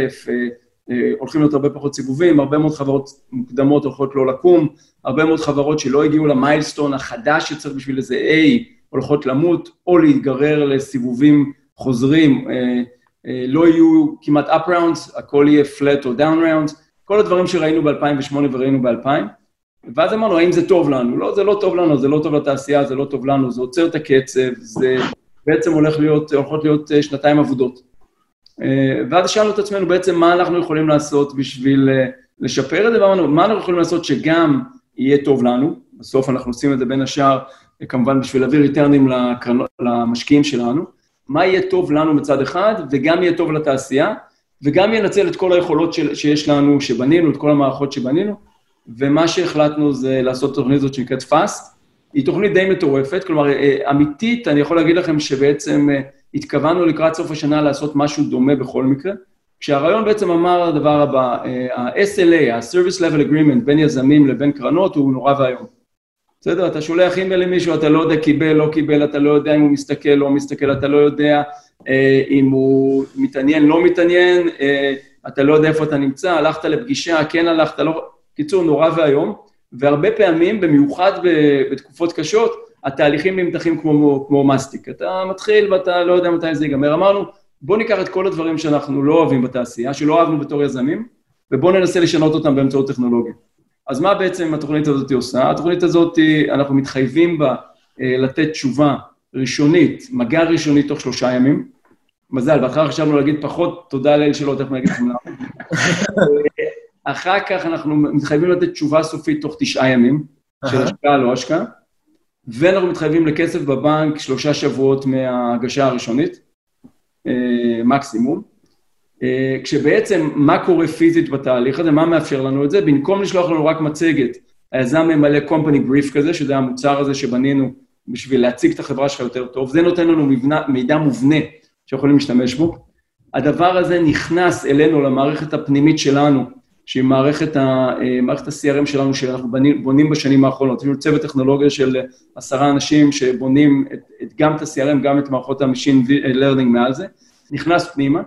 הולכים להיות הרבה פחות סיבובים, הרבה מאוד חברות מוקדמות הולכות לא לקום, הרבה מאוד חברות שלא הגיעו למיילסטון החדש שצריך בשביל איזה A, הולכות למות, או להתגרר לסיבובים חוזרים, לא יהיו כמעט up rounds, הכל יהיה flat או down rounds, כל הדברים שראינו ב-אלפיים ושמונה וראינו ב-אלפיים, ואז אמרנו, האם זה טוב לנו? לא, זה לא טוב לנו, זה לא טוב לתעשייה, זה לא טוב לנו, זה עוצר את הקצב, זה בעצם הולך להיות, הולכות להיות שנתיים עבודות. ואז שאלנו את עצמנו בעצם מה אנחנו יכולים לעשות בשביל לשפר את זה, מה אנחנו יכולים לעשות שגם יהיה טוב לנו, בסוף אנחנו עושים את זה בין השאר, כמובן בשביל להביא ריטרנים למשקיעים שלנו, מה יהיה טוב לנו מצד אחד, וגם יהיה טוב לתעשייה, וגם ינצל את כל היכולות שיש לנו, שבנינו, את כל המערכות שבנינו, ומה שהחלטנו זה לעשות תוכנית הזאת שנקראת פאסט, היא תוכנית די מטורפת, כלומר, אמיתית, אני יכול להגיד לכם שבעצם התכוונו לקראת סוף השנה לעשות משהו דומה בכל מקרה, כשהרעיון בעצם אמר הדבר הבא, ה-אס אל איי, ה-Service Level Agreement, בין יזמים לבין קרנות, הוא נורא והיום. בסדר, אתה שולח אימייל למישהו, אתה לא יודע, קיבל, לא קיבל, אתה לא יודע אם הוא מסתכל, לא מסתכל, אתה לא יודע אם הוא מתעניין, לא מתעניין, אתה לא יודע איפה אתה נמצא, הלכת לפגישה, כן הלכת, לא... קיצור, נורא והיום, והרבה פעמים, במיוחד בתקופות קשות, התהליכים נמתחים כמו, כמו מסטיק. אתה מתחיל ואתה לא יודע מתי זה ייגמר. אמרנו, בוא ניקח את כל הדברים שאנחנו לא אוהבים בתעשייה, שלא אהבנו בתור יזמים, ובוא ננסה לשנות אותם באמצעות טכנולוגיה. אז מה בעצם התוכנית הזאת עושה? התוכנית הזאת, אנחנו מתחייבים בה לתת תשובה ראשונית, מגע ראשוני תוך שלושה ימים. מזל, ואחר חשבנו להגיד פחות, תודה לאל שלא, תכף נגיד חמלה. אחר כך אנחנו מתחייבים לתת תשובה סופית תוך תשעה ימים, של השקעה לא השקעה, ואנחנו מתחייבים לכסף בבנק שלושה שבועות מההגשה הראשונית, מקסימום, כשבעצם מה קורה פיזית בתהליך הזה, מה מאפשר לנו את זה, במקום לשלוח לנו רק מצגת, היזם ממלא Company Brief כזה, שזה המוצר הזה שבנינו בשביל להציג את החברה שלך יותר טוב, זה נותן לנו מידע מובנה שיכולים להשתמש בו, הדבר הזה נכנס אלינו למערכת הפנימית שלנו, שהיא מערכת ה-סי אר אם שלנו, שאנחנו בונים בשנים האחרונות, יש צוות טכנולוגיה של עשרה אנשים שבונים גם את ה-סי אר אם, גם את מערכות ה-Machine Learning מעל זה, נכנס פנימה,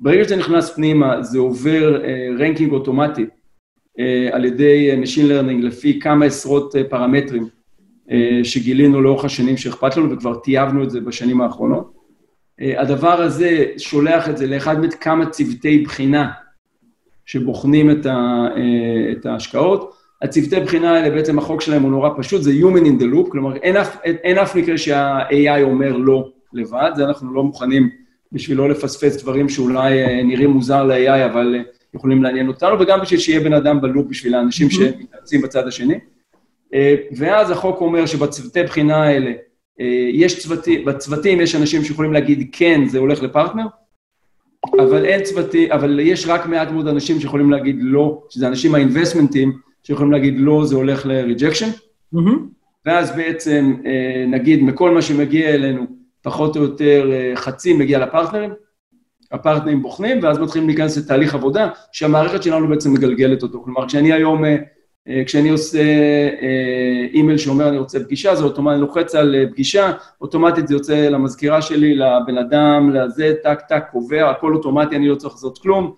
ברגע שזה נכנס פנימה, זה עובר רנקינג אוטומטי, על ידי Machine Learning, לפי כמה עשרות פרמטרים, שגילינו לאורך השנים שאכפת לנו, וכבר תייבנו את זה בשנים האחרונות. הדבר הזה שולח את זה לאחד מכמה צוותי בחינה, שבוחנים את, ה, את ההשקעות. הצוותי בחינה האלה, בעצם החוק שלהם הוא נורא פשוט, זה human in the loop, כלומר, אין אף, אין אף מקרה שה-איי איי אומר לא לבד, זה אנחנו לא מוכנים בשביל לא לפספס דברים שאולי נראים מוזר ל-איי איי, אבל יכולים לעניין אותנו, וגם בשביל שיהיה בן אדם בלופ בשביל האנשים שמתעצים בצד השני. ואז החוק אומר שבצוותי בחינה האלה, יש צוותים, בצוותים יש אנשים שיכולים להגיד כן, זה הולך לפרטנר, אבל אין צוותי, אבל יש רק מעט מאוד אנשים שיכולים להגיד לא, שזה אנשים האינבסטמנטים שיכולים להגיד לא, זה הולך לריג'קשן, ואז בעצם נגיד מכל מה שמגיע אלינו, פחות או יותר חצי מגיע לפרטנרים, הפרטנרים בוחנים, ואז מתחילים להיכנס לתהליך עבודה, שהמערכת שלנו בעצם מגלגלת אותו. כלומר, כשאני היום, כשאני עושה אימייל שאומר אני רוצה פגישה, זה אוטומטית לוחץ על פגישה, אוטומטית זה יוצא למזכירה שלי, לבן אדם, לזה, טק טק, קובע, הכל אוטומטי, אני לא צריך לעשות כלום.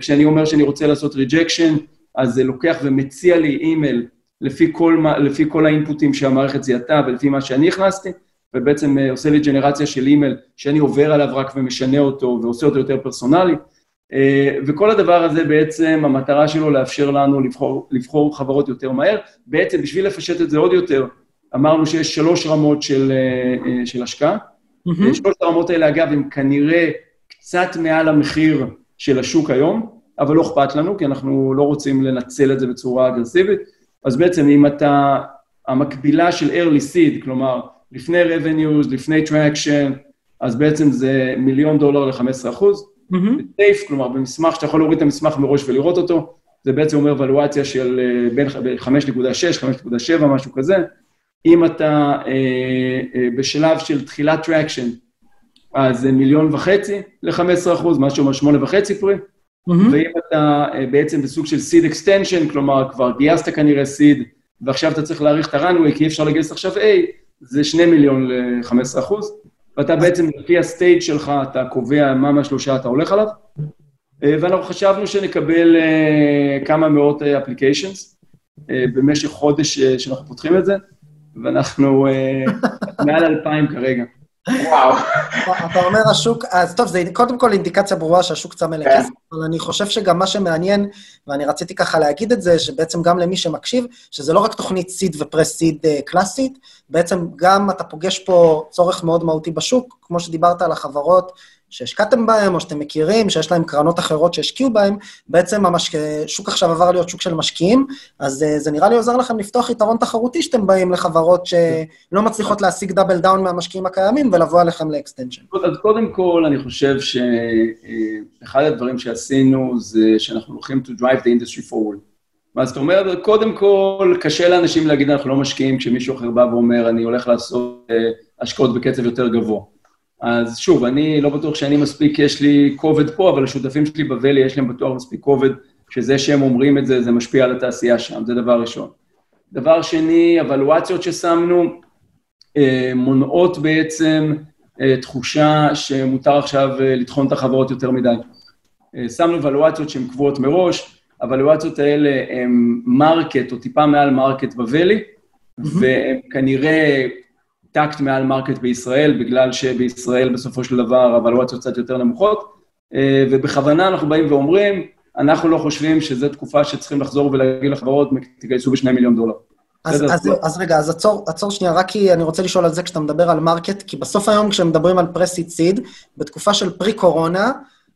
כשאני אומר שאני רוצה לעשות ריג'קשן, אז זה לוקח ומציע לי אימייל לפי כל, לפי כל האינפוטים שהמערכת זיהתה ולפי מה שאני הכנסתי, ובעצם עושה לי ג'נרציה של אימייל שאני עובר עליו רק ומשנה אותו ועושה אותו יותר פרסונלי. וכל הדבר הזה בעצם, המטרה שלו לאפשר לנו לבחור, לבחור חברות יותר מהר. בעצם בשביל לפשט את זה עוד יותר, אמרנו שיש שלוש רמות של, של השקעה. Mm-hmm. שלוש הרמות האלה, אגב, הם כנראה קצת מעל המחיר של השוק היום, אבל לא אכפת לנו, כי אנחנו לא רוצים לנצל את זה בצורה אגרסיבית. אז בעצם אם אתה, המקבילה של early seed, כלומר, לפני revenues, לפני traction, אז בעצם זה מיליון דולר ל-חמישה עשר אחוז. בסייף, כלומר, במסמך, שאתה יכול להוריד את המסמך מראש ולראות אותו, זה בעצם אומר ולואציה של בין חמש נקודה שש, חמש נקודה שבע, משהו כזה. אם אתה בשלב של תחילת טראקשן, אז מיליון וחצי ל-חמישה עשר אחוז, משהו אומר שמונה וחצי פרי, ואם אתה בעצם בסוג של סיד אקסטנשן, כלומר, כבר גייסת כנראה סיד, ועכשיו אתה צריך להאריך את הרנווי, כי אי אפשר לגייס עכשיו איי, זה שני מיליון ל-חמישה עשר אחוז. ואתה בעצם לפי הסטייג' שלך, אתה קובע מה מהשלושה אתה הולך עליו, ואנחנו חשבנו שנקבל כמה מאות אפליקיישנס, במשך חודש שאנחנו פותחים את זה, ואנחנו מעל אלפיים כרגע. וואו. אתה אומר השוק, אז טוב, זה קודם כל אינדיקציה ברורה שהשוק צמא לכסף, אבל אני חושב שגם מה שמעניין, ואני רציתי ככה להגיד את זה, שבעצם גם למי שמקשיב, שזה לא רק תוכנית סיד ופרס סיד קלאסית, בעצם גם אתה פוגש פה צורך מאוד מהותי בשוק, כמו שדיברת על החברות שהשקעתם בהם, או שאתם מכירים, שיש להם קרנות אחרות שהשקיעו בהם, בעצם השוק עכשיו עבר להיות שוק של משקיעים, אז זה נראה לי עוזר לכם לפתוח יתרון תחרותי שאתם באים לחברות שלא מצליחות להשיג דאבל דאון מהמשקיעים הקיימים, ולבוא עליכם לאקסטנשן. אז קודם כל, אני חושב שאחד הדברים שעשינו זה שאנחנו הולכים to drive the industry forward. מה זאת אומרת? קודם כל, קשה לאנשים להגיד, אנחנו לא משקיעים, כשמישהו אחר בא ואומר, אני הולך לעשות השקעות בקצב יותר גבוה. אז שוב, אני לא בטוח שאני מספיק, יש לי כובד פה, אבל השותפים שלי בבלי, יש להם בתואר מספיק כובד, שזה שהם אומרים את זה, זה משפיע על התעשייה שם, זה דבר ראשון. דבר שני, אבלואציות ששמנו, מונעות בעצם תחושה שמותר עכשיו לתחון את החברות יותר מדי. שמנו אבלואציות שהן קבועות מראש, אבלואציות האלה הן מרקט, או טיפה מעל מרקט בבלי, והן כנראה... טקט מעל מרקט בישראל, בגלל שבישראל בסופו של דבר הוולואציות קצת יותר נמוכות, ובכוונה אנחנו באים ואומרים, אנחנו לא חושבים שזו תקופה שצריכים לחזור ולהגיע לחברות, תגייסו בשני מיליון דולר. אז, אז, אז, אז רגע, אז עצור, עצור שנייה, רק כי אני רוצה לשאול על זה כשאתה מדבר על מרקט, כי בסוף היום כשמדברים על פרסיד סיד, בתקופה של פרי קורונה,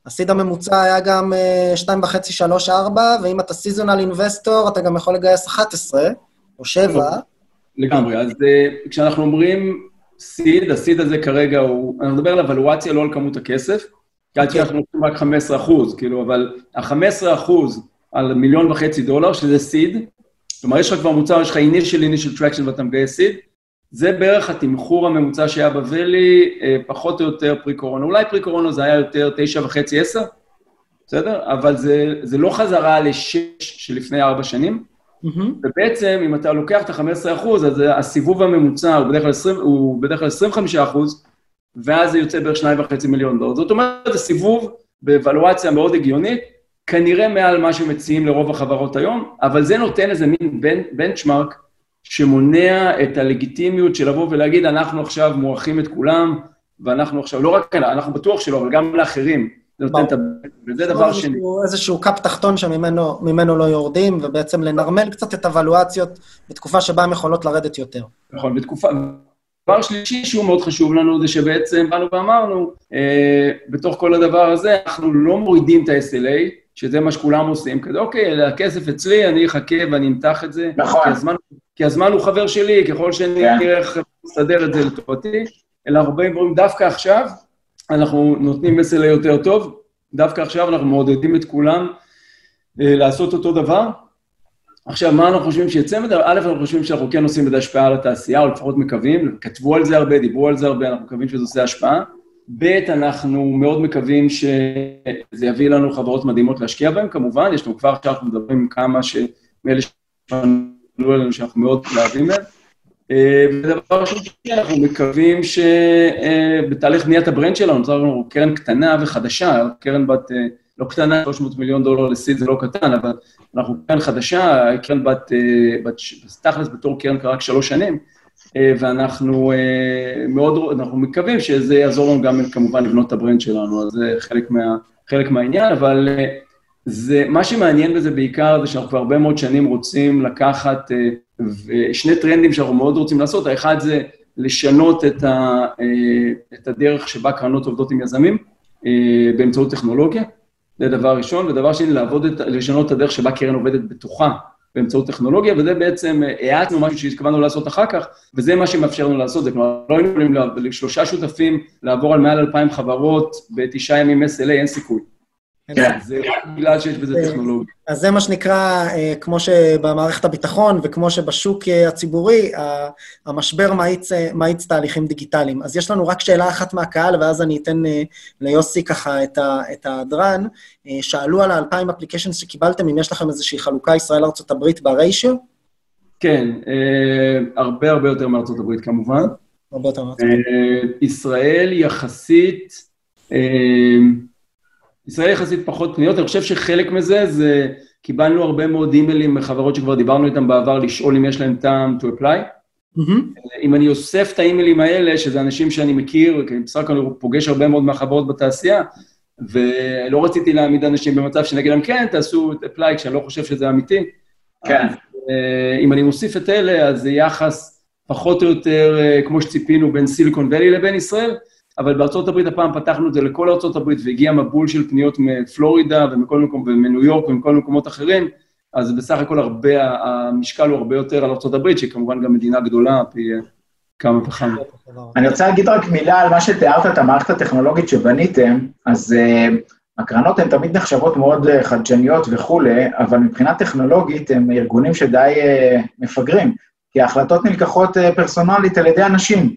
הסיד הממוצע היה גם שתיים וחצי, שלוש, ארבע, ואם אתה סיזונל אינבסטור, אתה גם יכול לגייס אחת עשרה או שבע. לגמרי, אז uh, כשאנחנו אומרים סיד, הסיד הזה כרגע הוא, אני מדבר על אבלואציה, לא על כמות הכסף, כעד שאנחנו עושים רק חמישה עשר אחוז, כאילו, אבל ה-חמישה עשר אחוז על מיליון וחצי דולר, שזה סיד, כלומר, יש לך כבר מוצר, יש לך אינישל, אינישל טרקשן ואתה מגייס סיד, זה בערך התמחור הממוצע שהיה בבלי, אה, פחות או יותר פרי קורונה, אולי פרי קורונה זה היה יותר תשע וחצי, עשר, בסדר? אבל זה, זה לא חזרה לשש שלפני ארבע שנים, ובעצם, אם אתה לוקח את ה-חמישה עשר אחוז, אז הסיבוב הממוצע הוא בדרך כלל עשרים, הוא בדרך כלל עשרים וחמישה אחוז, ואז זה יוצא בערך שניים וחצי מיליון דולר. זאת אומרת, הסיבוב באבלואציה מאוד הגיונית, כנראה מעל מה שמציעים לרוב החברות היום, אבל זה נותן איזה מין בנצ'מארק שמונע את הלגיטימיות של לבוא ולהגיד, אנחנו עכשיו מוערכים את כולם, ואנחנו עכשיו, לא רק כאלה, אנחנו בטוח שלא, אבל גם לאחרים. זה נותן את הבן, וזה דבר שני. איזשהו קאפ תחתון שממנו לא יורדים, ובעצם לנרמל קצת את הוולואציות בתקופה שבה הן יכולות לרדת יותר. נכון, בתקופה... דבר שלישי שהוא מאוד חשוב לנו, זה שבעצם באנו ואמרנו, בתוך כל הדבר הזה, אנחנו לא מורידים את ה-אס אל איי, שזה מה שכולם עושים, כזה, אוקיי, הכסף אצלי, אני אחכה ואני אמתח את זה. נכון. כי הזמן הוא חבר שלי, ככל שאני נראה איך לסדר את זה לטובתי, אלא הרבה דברים דווקא עכשיו, אנחנו נותנים אס אל איי יותר טוב, דווקא עכשיו אנחנו מעודדים את כולם לעשות אותו דבר. עכשיו, מה אנחנו חושבים שיצא מזה? א', אנחנו חושבים שאנחנו כן עושים את ההשפעה על התעשייה, או לפחות מקווים, כתבו על זה הרבה, דיברו על זה הרבה, אנחנו מקווים שזה עושה השפעה. ב', אנחנו מאוד מקווים שזה יביא לנו חברות מדהימות להשקיע בהן, כמובן, יש לנו כבר עכשיו, אנחנו מדברים עם כמה מאלה שפנו אלינו שאנחנו מאוד אוהבים את זה. ודבר שני, אנחנו מקווים שבתהליך בניית הברנד שלנו, נוצר לנו קרן קטנה וחדשה, קרן בת, לא קטנה, שלוש מאות מיליון דולר לסיד זה לא קטן, אבל אנחנו קרן חדשה, קרן בת, תכלס בתור קרן רק שלוש שנים, ואנחנו מאוד, אנחנו מקווים שזה יעזור לנו גם כמובן לבנות את הברנד שלנו, אז זה חלק מה, חלק מהעניין, אבל זה, מה שמעניין בזה בעיקר זה שאנחנו כבר הרבה מאוד שנים רוצים לקחת שני טרנדים שאנחנו מאוד רוצים לעשות, האחד זה לשנות את, ה, את הדרך שבה קרנות עובדות עם יזמים באמצעות טכנולוגיה, זה דבר ראשון, ודבר שני לעבוד את, לשנות את הדרך שבה קרן עובדת בתוכה באמצעות טכנולוגיה, וזה בעצם העצנו משהו שהתכוונו לעשות אחר כך, וזה מה שמאפשרנו לעשות, זה כלומר לא היינו יכולים לשלושה שותפים לעבור על מעל אלפיים חברות בתשעה ימים אס אל איי, אין סיכוי. זה בגלל שיש בזה טכנולוגיה. אז זה מה שנקרא, כמו שבמערכת הביטחון וכמו שבשוק הציבורי, המשבר מאיץ תהליכים דיגיטליים. אז יש לנו רק שאלה אחת מהקהל, ואז אני אתן ליוסי ככה את הדרן. שאלו על ה-אלפיים אפליקיישנס שקיבלתם, אם יש לכם איזושהי חלוקה ישראל ארצות הברית בריישיו? כן, הרבה הרבה יותר מארצות הברית כמובן. הרבה יותר מארצות הברית. ישראל יחסית... ישראל יחסית פחות פניות, אני חושב שחלק מזה זה, קיבלנו הרבה מאוד אימיילים מחברות שכבר דיברנו איתם בעבר, לשאול אם יש להם טעם to apply. Mm-hmm. אם אני אוסף את האימיילים האלה, שזה אנשים שאני מכיר, כי בסך הכל אני פוגש הרבה מאוד מהחברות בתעשייה, ולא רציתי להעמיד אנשים במצב שנגיד להם, כן, תעשו apply, כשאני לא חושב שזה אמיתי. כן. אז, אם אני מוסיף את אלה, אז זה יחס פחות או יותר, כמו שציפינו, בין סיליקון ואלי לבין ישראל, אבל בארצות הברית הפעם פתחנו את זה לכל ארצות הברית, והגיע מבול של פניות מפלורידה ומכל מקום, ומניו יורק ומכל מקומות אחרים, אז בסך הכל הרבה, המשקל הוא הרבה יותר על ארצות הברית, שהיא כמובן גם מדינה גדולה, פי כמה פחם. אני רוצה להגיד רק מילה על מה שתיארת, את המערכת הטכנולוגית שבניתם, אז הקרנות הן תמיד נחשבות מאוד חדשניות וכולי, אבל מבחינה טכנולוגית הם ארגונים שדי מפגרים, כי ההחלטות נלקחות פרסונלית על ידי אנשים,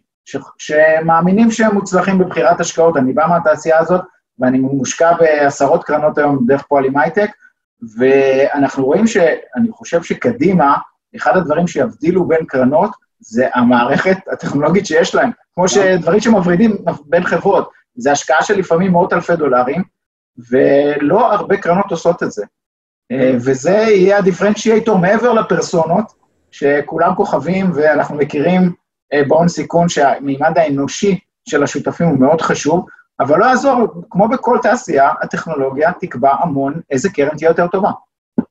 שמאמינים שהם מוצלחים בבחירת השקעות. אני בא מהתעשייה הזאת, ואני מושקע בעשרות קרנות היום דרך פועלים הייטק, ואנחנו רואים שאני חושב שקדימה, אחד הדברים שיבדילו בין קרנות, זה המערכת הטכנולוגית שיש להם, כמו שדברים שמברידים בין חברות, זה השקעה של לפעמים מאות אלפי דולרים, ולא הרבה קרנות עושות את זה, וזה יהיה הדיפרנציאטור מעבר לפרסונות, שכולם כוכבים ואנחנו מכירים בהון סיכון שהמימד האנושי של השותפים הוא מאוד חשוב, אבל לא יעזור, כמו בכל תעשייה, הטכנולוגיה תקבע המון איזה קרן תהיה יותר טובה.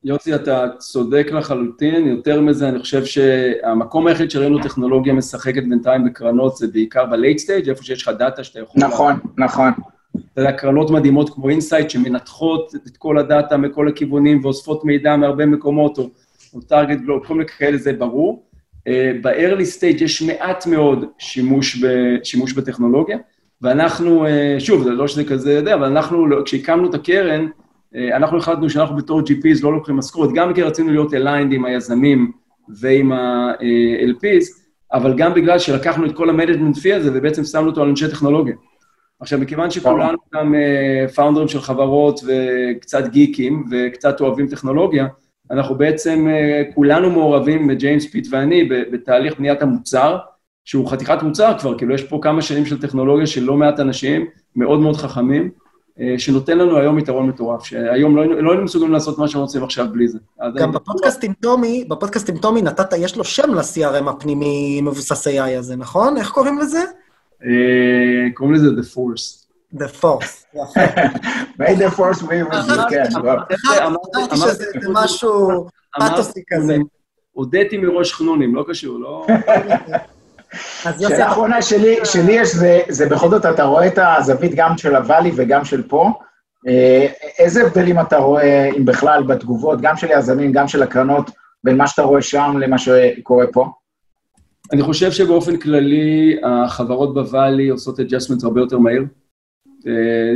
יוסי, אתה צודק לחלוטין, יותר מזה אני חושב שהמקום היחיד שראינו טכנולוגיה משחקת בינתיים בקרנות, זה בעיקר ב-late stage, איפה שיש לך דאטה שאתה יכול... נכון, לה... נכון. אתה יודע, קרנות מדהימות כמו אינסייט שמנתחות את כל הדאטה מכל הכיוונים ואוספות מידע מהרבה מקומות, או, או טארגט גלוב, כל מיני כאלה זה ברור. ב-early stage יש מעט מאוד שימוש, ב, שימוש בטכנולוגיה, ואנחנו, שוב, זה לא שזה כזה יודע, אבל אנחנו, כשהקמנו את הקרן, אנחנו החלטנו שאנחנו בתור ג'י פיז לא לוקחים משכורת, גם כי רצינו להיות aligned עם היזמים ועם ה-אל פיז, אבל גם בגלל שלקחנו את כל המנג'מנט פי הזה, ובעצם שמנו אותו על אנשי טכנולוגיה. עכשיו, מכיוון שכולנו גם פאונדרים של חברות וקצת גיקים וקצת אוהבים טכנולוגיה, אנחנו בעצם כולנו מעורבים, ג'יימס, פיט ואני, בתהליך בניית המוצר, שהוא חתיכת מוצר כבר, כאילו יש פה כמה שנים של טכנולוגיה של לא מעט אנשים, מאוד מאוד חכמים, שנותן לנו היום יתרון מטורף, שהיום לא היינו מסוגלים לעשות מה שרוצים עכשיו בלי זה. גם בפודקאסט עם תומי נתת, יש לו שם ל-סי אר אם הפנימי מבוסס איי איי הזה, נכון? איך קוראים לזה? קוראים לזה The Force. The Force. May the Force be with you, כן. אמרתי שזה משהו פאטוסי כזה. הודיתי מראש חנונים, לא קשור, לא... שאלה האחרונה שלי, שלי יש, זה, זה בכל זאת, אתה רואה את הזווית גם של הוואלי וגם של פה, איזה הבדלים אתה רואה, אם בכלל, בתגובות, גם של יזמים, גם של הקרנות, בין מה שאתה רואה שם למה שקורה פה? אני חושב שבאופן כללי, החברות בוואלי עושות adjustment הרבה יותר מהיר.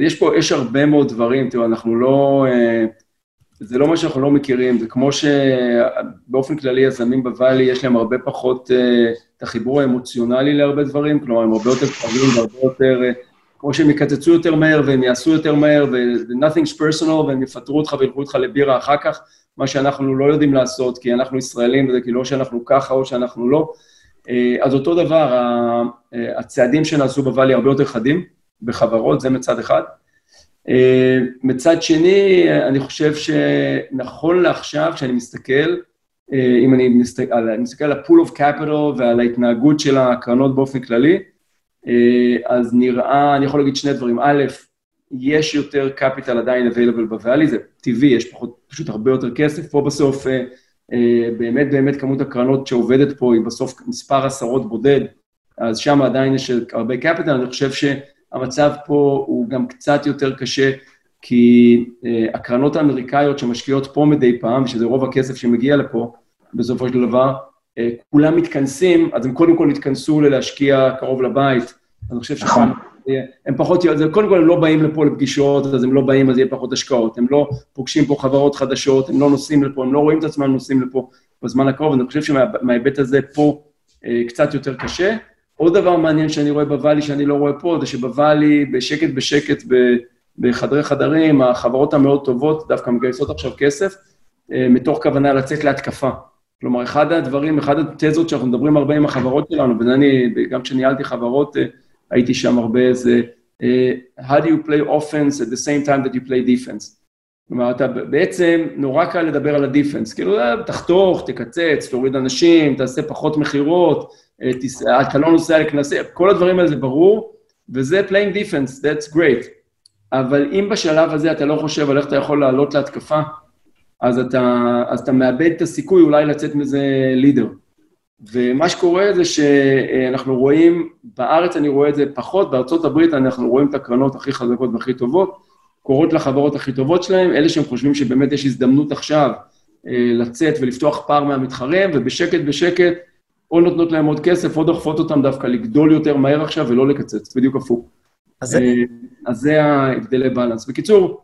יש פה, יש הרבה מאוד דברים, תראו, אנחנו לא... זה לא מה שאנחנו לא מכירים, זה כמו שבאופן כללי יזמים בוואלי יש להם הרבה פחות את החיבור האמוציונלי להרבה דברים, כלומר הם הרבה יותר קרבים והרבה יותר, כמו שהם יקצצו יותר מהר והם יעשו יותר מהר, ו-nothing's personal, והם יפטרו אותך וילכו אותך לבירה אחר כך, מה שאנחנו לא יודעים לעשות, כי אנחנו ישראלים, וזה כאילו לא שאנחנו ככה או שאנחנו לא. אז אותו דבר, הצעדים שנעשו בוואלי הרבה יותר חדים בחברות, זה מצד אחד. מצד שני, אני חושב שנכון לעכשיו, כשאני מסתכל, אם אני מסתכל, אני מסתכל על ה-pool of capital ועל ההתנהגות של הקרנות באופן כללי, אז נראה, אני יכול להגיד שני דברים. א', יש יותר capital עדיין available בוואלי, זה טבעי, יש פחות, פשוט הרבה יותר כסף. פה בסוף, באמת, באמת, כמות הקרנות שעובדת פה היא בסוף מספר עשרות בודד, אז שם עדיין יש הרבה capital. אני חושב ש... המצב פה הוא גם קצת יותר קשה, כי uh, הקרנות האמריקאיות שמשקיעות פה מדי פעם, שזה רוב הכסף שמגיע לפה, בסופו של דבר, uh, כולם מתכנסים, אז הם קודם כל התכנסו ללהשקיע קרוב לבית, אז אני חושב שכאן, הם פחות, אז קודם כל הם לא באים לפה לפגישות, אז הם לא באים, אז יהיה פחות השקעות, הם לא פוגשים פה חברות חדשות, הם לא נוסעים לפה, הם לא רואים את עצמם נוסעים לפה בזמן הקרוב, אני חושב שמההיבט הזה פה uh, קצת יותר קשה. עוד דבר מעניין שאני רואה בוואלי, שאני לא רואה פה, זה שבוואלי, בשקט בשקט, בחדרי חדרים, החברות המאוד טובות, דווקא מגייסות עכשיו כסף, מתוך כוונה לצאת להתקפה. כלומר, אחד הדברים, אחד התזות שאנחנו מדברים הרבה עם החברות שלנו, ואני, גם כשניהלתי חברות, הייתי שם הרבה, זה, how do you play offense at the same time that you play defense? כלומר, אתה בעצם נורא קל לדבר על הדיפנס, כאילו, תחתוך, תקצץ, תוריד אנשים, תעשה פחות מחירות, אתה לא נוסע לכנסה, כל הדברים האלה זה ברור, וזה playing defense, that's great. אבל אם בשלב הזה אתה לא חושב על איך אתה יכול לעלות להתקפה, אז אתה, אז אתה מאבד את הסיכוי אולי לצאת מזה לידר. ומה שקורה זה שאנחנו רואים, בארץ אני רואה את זה פחות, בארצות הברית אנחנו רואים את הקרנות הכי חזקות והכי טובות, קורות לחברות הכי טובות שלהם, אלה שהם חושבים שבאמת יש הזדמנות עכשיו לצאת ולפתוח פער מהמתחרים, ובשקט בשקט או נותנות להם עוד כסף, או דוחפות אותם דווקא לגדול יותר מהר עכשיו ולא לקצץ, בדיוק הפוך. אז זה ההבדל לבאלנס. בקיצור,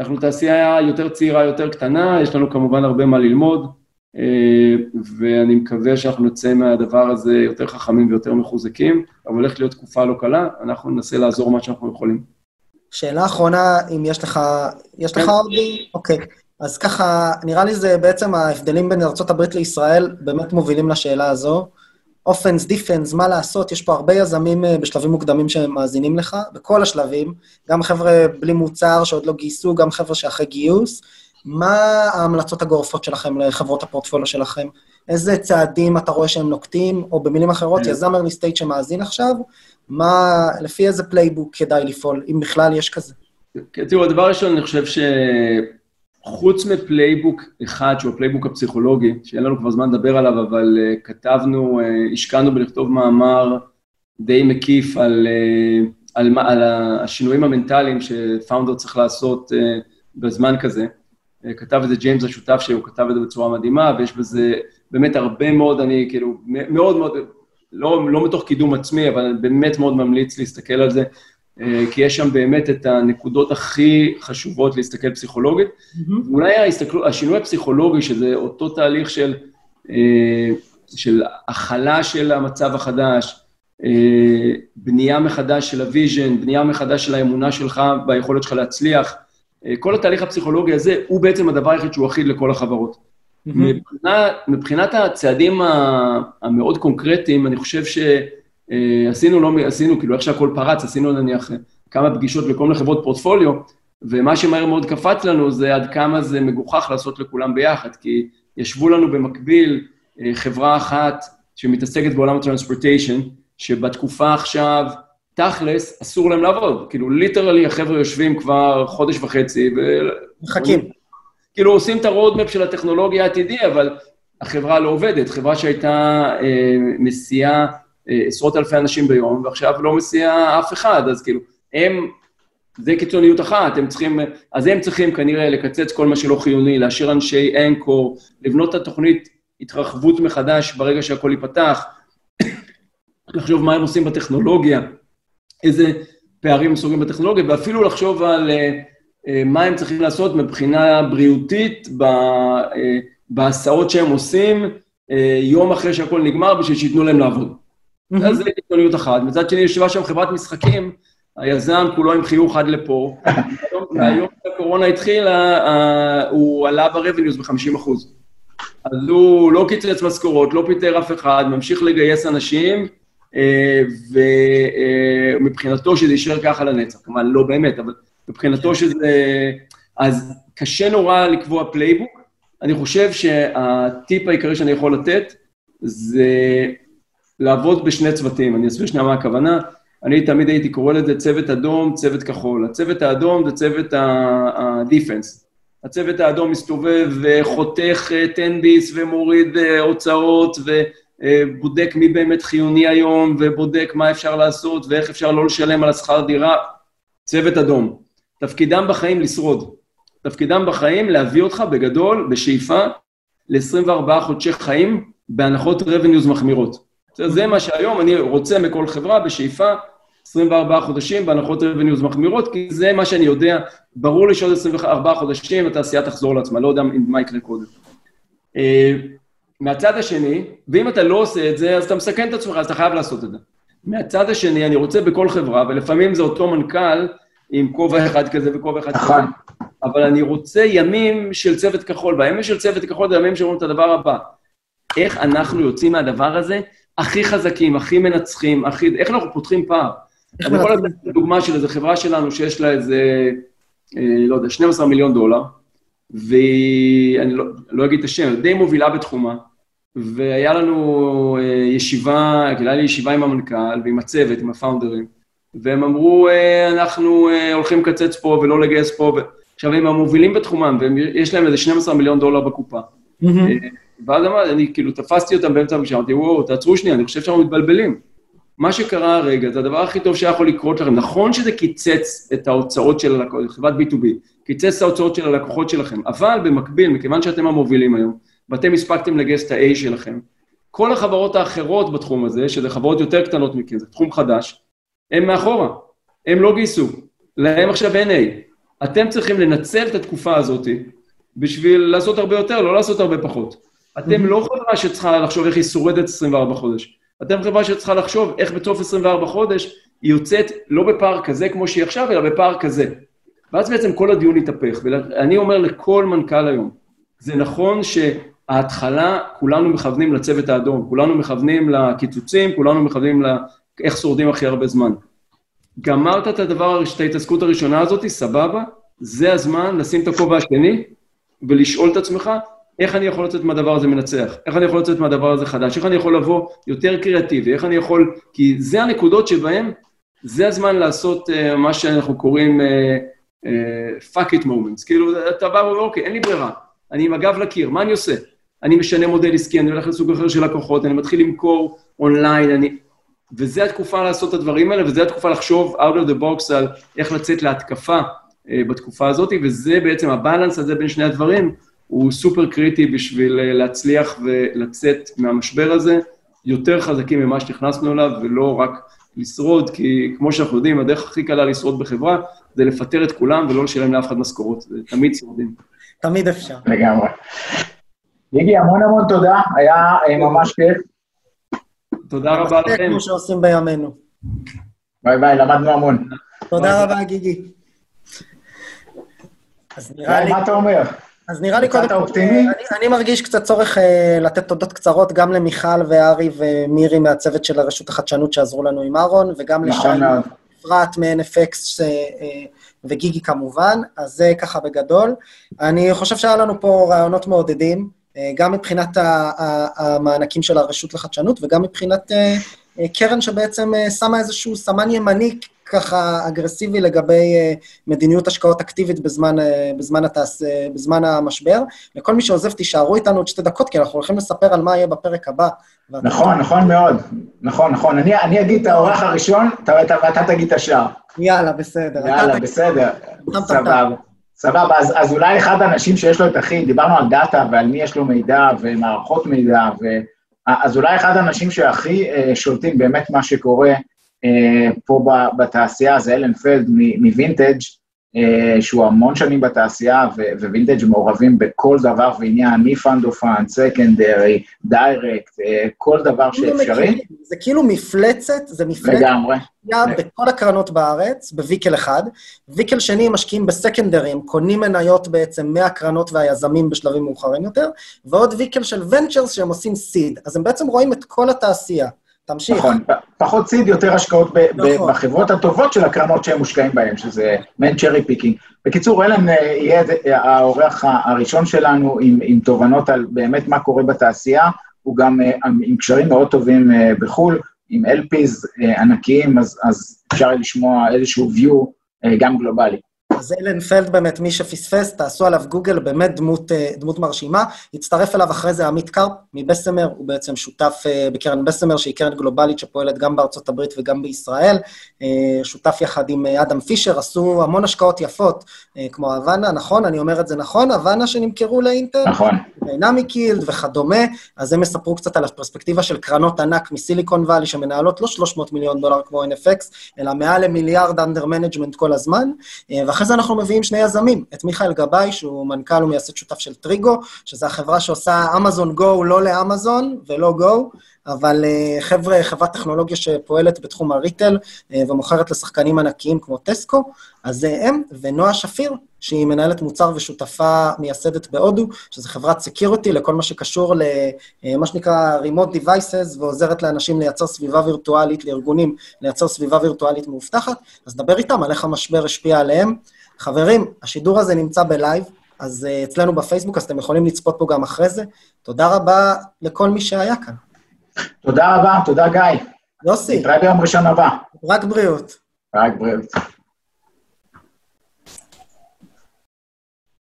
אנחנו תעשייה יותר צעירה, יותר קטנה, יש לנו כמובן הרבה מה ללמוד, ואני מקווה שאנחנו נצא מהדבר הזה יותר חכמים ויותר מחוזקים, אבל הולך להיות תקופה לא קלה, אנחנו ננסה לעזור מה שאנחנו יכולים. שאלה אחרונה, אם יש לך, יש לך עוד? אוקיי. אז ככה, נראה לי זה בעצם ההבדלים בין ארצות הברית לישראל, באמת מובילים לשאלה הזו. אופנס, דיפנס, מה לעשות? יש פה הרבה יזמים בשלבים מוקדמים שמאזינים לך, בכל השלבים, גם חבר'ה בלי מוצר שעוד לא גייסו, גם חבר'ה שאחרי גיוס. מה ההמלצות הגורפות שלכם לחברות הפורטפוליו שלכם? איזה צעדים אתה רואה שהם נוקטים, או במילים אחרות, יזם early stage שמאזין עכשיו, מה, לפי איזה פלייבוק כדאי לפעול, אם בכלל יש כזה? תראו, הדבר ראשון, אני חושב ש... חוץ מפלייבוק אחד, שהוא הפלייבוק הפסיכולוגי, שאין לנו כבר זמן לדבר עליו, אבל uh, כתבנו, uh, השקענו בלכתוב מאמר די מקיף על, uh, על, על השינויים המנטליים שפאונדר צריך לעשות uh, בזמן כזה. Uh, כתב את זה ג'יימס השותף, שהוא כתב את זה בצורה מדהימה, ויש בזה באמת הרבה מאוד, אני כאילו מאוד מאוד, לא, לא מתוך קידום עצמי, אבל באמת מאוד ממליץ להסתכל על זה, כי יש שם באמת את הנקודות הכי חשובות להסתכל פסיכולוגית. אולי השינוי הפסיכולוגי, שזה אותו תהליך של, של החלה של המצב החדש, בנייה מחדש של הוויז'ן, בנייה מחדש של האמונה שלך ביכולת שלך להצליח, כל התהליך הפסיכולוגי הזה הוא בעצם הדבר היחיד שהוא אחיד לכל החברות. מבחינת הצעדים המאוד קונקרטיים, אני חושב ש... עשינו, לא, עשינו, כאילו, איך שהכל פרץ, עשינו, נניח, כמה פגישות לכל מיני חברות פורטפוליו, ומה שמהר מאוד קפץ לנו זה עד כמה זה מגוחך לעשות לכולם ביחד, כי ישבו לנו במקביל חברה אחת שמתעסקת בעולם הטרנספורטיישן, שבתקופה עכשיו, תכלס, אסור להם לעבוד. כאילו, ליטרלי, החבר'ה יושבים כבר חודש וחצי, מחכים. כאילו, עושים את הרודמפ של הטכנולוגיה העתידי, אבל החברה לא עובדת. חברה שהייתה מסיעה עשרות אלפי אנשים ביום, ועכשיו לא מסיע אף אחד, אז כאילו, הם, זה קיצוניות אחת, הם צריכים, אז הם צריכים כנראה לקצץ כל מה שלא חיוני, להשאיר אנשי אנקור, לבנות את התוכנית התרחבות מחדש ברגע שהכל ייפתח, לחשוב מה הם עושים בטכנולוגיה, איזה פערים סוגרים בטכנולוגיה, ואפילו לחשוב על מה הם צריכים לעשות מבחינה בריאותית, בהסעות שהם עושים, יום אחרי שהכל נגמר, בשביל שיתנו להם לעבוד. אז זה קיצוניות אחת. מצד שני, ישבה שם חברת משחקים, היזם כולו עם חיוך עד לפה, והיום שהקורונה התחילה, הוא עלה ברווניוז ב-חמישים אחוז. אז הוא לא קיצץ משכורות, לא פיטר אף אחד, ממשיך לגייס אנשים, ומבחינתו שזה יישאר ככה לנצח, כמובן לא באמת, אבל מבחינתו שזה... אז קשה נורא לקבוע פלייבוק. אני חושב שהטיפ העיקרי שאני יכול לתת, זה... לעבוד בשני צוותים, אני אסביר שנייה מה הכוונה, אני תמיד הייתי קורא לזה צוות אדום, צוות כחול, הצוות האדום זה צוות הדיפנס, הצוות האדום מסתובב וחותך טנביס ומוריד הוצאות ובודק מי באמת חיוני היום ובודק מה אפשר לעשות ואיך אפשר לא לשלם על השכר דירה, צוות אדום, תפקידם בחיים לשרוד, תפקידם בחיים להביא אותך בגדול, בשאיפה, ל-עשרים וארבעה חודשי חיים בהנחות רווניוז מחמירות. זה מה שהיום אני רוצה מכל חברה בשאיפה, עשרים וארבעה חודשים בהנחות רווניוז מחמירות, כי זה מה שאני יודע, ברור לי שעוד עשרים וארבעה חודשים התעשייה תחזור לעצמה, לא יודע אם מה יקרה קודם. מהצד השני, ואם אתה לא עושה את זה, אז אתה מסכן את עצמך, אז אתה חייב לעשות את זה. מהצד השני, אני רוצה בכל חברה, ולפעמים זה אותו מנכ"ל, עם כובע אחד כזה וכובע אחד כזה, אבל אני רוצה ימים של צוות כחול, והימים של צוות כחול זה ימים שאומרים את הדבר הבא. איך אנחנו יוצאים מהדבר הזה? הכי חזקים, הכי מנצחים, הכי... איך אנחנו פותחים פער? אני יכול לתת דוגמה של איזו חברה שלנו שיש לה איזה, לא יודע, שנים עשר מיליון דולר, ואני לא, לא אגיד את השם, די מובילה בתחומה, והיה לנו ישיבה, היה לי ישיבה עם המנכ"ל ועם הצוות, עם הפאונדרים, והם אמרו, אנחנו הולכים לקצץ פה ולא לגייס פה, עכשיו הם המובילים בתחומם, ויש להם איזה שנים עשר מיליון דולר בקופה. ואז אני כאילו תפסתי אותם באמצע הפגישה, אמרתי, וואו, תעצרו שנייה, אני חושב שאנחנו מתבלבלים. מה שקרה הרגע, זה הדבר הכי טוב שיכול לקרות לכם. נכון שזה קיצץ את ההוצאות של הלקוחות, חברת בי טו בי, קיצץ את ההוצאות של הלקוחות שלכם, אבל במקביל, מכיוון שאתם המובילים היום, ואתם הספקתם לגייס את ה-A שלכם, כל החברות האחרות בתחום הזה, שזה חברות יותר קטנות מכן, זה תחום חדש, הם מאחורה, הם לא גייסו, להם עכשיו אין A. אתם צריכים לנצל את התקופה הזאת בשביל לעשות הרבה יותר, לא לעשות הרבה פחות. אתם לא חברה שצריכה לחשוב איך היא שורדת עשרים וארבעה חודש. אתם חברה שצריכה לחשוב איך בתוך עשרים וארבעה חודש היא יוצאת לא בפער כזה כמו שהיא עכשיו, אלא בפער כזה. ואז בעצם כל הדיון התהפך, ואני אומר לכל מנכ"ל היום, זה נכון שההתחלה, כולנו מכוונים לצוות האדום, כולנו מכוונים לקיצוצים, כולנו מכוונים לאיך שורדים הכי הרבה זמן. גמרת את הדבר, את ההתעסקות הראשונה הזאת, סבבה, זה הזמן לשים את הכובע השני ולשאול את עצמך, איך אני יכול לצאת מהדבר הזה מנצח? איך אני יכול לצאת מהדבר הזה חדש? איך אני יכול לבוא יותר קריאטיבי? איך אני יכול... כי זה הנקודות שבהן, זה הזמן לעשות uh, מה שאנחנו קוראים uh, uh, fuck it moments. כאילו, אתה בא ואומר, אוקיי, אין לי ברירה. אני עם הגב לקיר, מה אני עושה? אני משנה מודל עסקי, אני הולך לסוג אחר של לקוחות, אני מתחיל למכור אונליין, אני... וזה התקופה לעשות את הדברים האלה, וזה התקופה לחשוב out of the box על איך לצאת להתקפה uh, בתקופה הזאת, וזה בעצם הבאלנס הזה בין שני הדברים, הוא סופר קריטי בשביל להצליח ולצאת מהמשבר הזה, יותר חזקים ממה שנכנסנו אליו, ולא רק לשרוד, כי כמו שאנחנו יודעים, הדרך הכי קלה לשרוד בחברה, זה לפטר את כולם ולא לשלם לאף אחד משכורות, זה תמיד שורדים. תמיד אפשר. לגמרי. גיגי, המון המון תודה, היה ממש כיף. תודה רבה לכם. כמו שעושים בימינו. ביי ביי, למדנו המון. תודה רבה, גיגי. אז נראה לי... מה אתה אומר? אז נראה לי קודם, אני, אני מרגיש קצת צורך אה, לתת תודות קצרות גם למיכל וארי ומירי מהצוות של הרשות החדשנות שעזרו לנו עם ארון, וגם לשי פרט מ-אן אף אקס אה, אה, וגיגי כמובן, אז זה ככה בגדול. אני חושב שהיה לנו פה רעיונות מעודדים, אה, גם מבחינת ה- ה- ה- המענקים של הרשות לחדשנות, וגם מבחינת אה, אה, קרן שבעצם אה, שמה איזשהו סמן ימני, ככה אגרסיבי לגבי מדיניות השקעות אקטיבית בזמן, בזמן, התעש, בזמן המשבר. לכל מי שעוזב, תישארו איתנו עוד שתי דקות, כי אנחנו הולכים לספר על מה יהיה בפרק הבא. נכון, נכון מאוד. נכון, נכון. אני, אני אגיד את האורח הראשון, ואתה תגיד את השאר. יאללה, בסדר. יאללה, בסדר. סבבה. סבבה. אז, אז אולי אחד האנשים שיש לו את הכי, דיברנו על דאטה ועל מי יש לו מידע ומערכות מידע, ו... אז אולי אחד האנשים שהכי שולטים באמת מה שקורה, פה בתעשייה זה אלן פלד מווינטג' שהוא המון שנים בתעשייה, ווינטג' מעורבים בכל דבר ועניין, מפאנד או פאנד, סקנדרי, דיירקט, כל דבר שאפשרי. זה כאילו מפלצת, זה מפלצת. לגמרי. בכל הקרנות בארץ, בוויקל אחד, וויקל שני משקיעים בסקנדרים, קונים מניות בעצם מהקרנות והיזמים בשלבים מאוחרים יותר, ועוד וויקל של ונצ'רס שהם עושים סיד, אז הם בעצם רואים את כל התעשייה. תמשיך. נכון, פחות סיד, יותר השקעות בחברות הטובות של הקרנות שהם מושקעים בהן, שזה מן צ'רי פיקינג. בקיצור, אלן יהיה האורח הראשון שלנו עם תובנות על באמת מה קורה בתעשייה, הוא גם עם קשרים מאוד טובים בחול, עם אלפיז ענקיים, אז אפשר לשמוע איזשהו view גם גלובלי. אז אלן פלד באמת, מי שפספס, תעשו עליו גוגל, באמת דמות, דמות מרשימה, יצטרף אליו אחרי זה עמית קרפ מבסמר, הוא בעצם שותף בקרן בסמר, שהיא קרן גלובלית שפועלת גם בארצות הברית וגם בישראל, שותף יחד עם אדם פישר, עשו המון השקעות יפות, כמו הוואנה, נכון, אני אומר את זה נכון, הוואנה שנמכרו לאינטל, נכון. דיינמיקילד וכדומה, אז הם יספרו קצת על הפרספקטיבה של קרנות ענק מסיליקון ואלי, שמנהלות לא שלוש מאות מיליון דולר כמו אן אף אקס, אלא מעל למיליארד under management כל הזמן, ואחרי זה אנחנו מביאים שני יזמים, את מיכאל גבאי, שהוא מנכ"ל ומייסד שותף של טריגו, שזו החברה שעושה אמזון גו, לא לאמזון ולא גו, אבל חבר'ה, חברת טכנולוגיה שפועלת בתחום הריטל, ומוכרת לשחקנים ענקיים כמו טסקו, אז זה הם, ונועה שפיר, שהיא מנהלת מוצר ושותפה מייסדת באודו, שזו חברת סקיוריטי, לכל מה שקשור למה שנקרא remote devices, ועוזרת לאנשים לייצר סביבה וירטואלית, לארגונים לייצר סביבה וירטואלית מאובטחת, אז דבר איתם על איך המשבר השפיע עליהם. חברים, השידור הזה נמצא בלייב, אז אצלנו בפייסבוק, אז אתם יכולים לצפות פה גם אחרי זה. תודה רבה לכל מי שהיה כאן. תודה רבה, תודה גיא. יוסי. נתראה ביום ראשון הבא. רק בריאות. רק בריאות.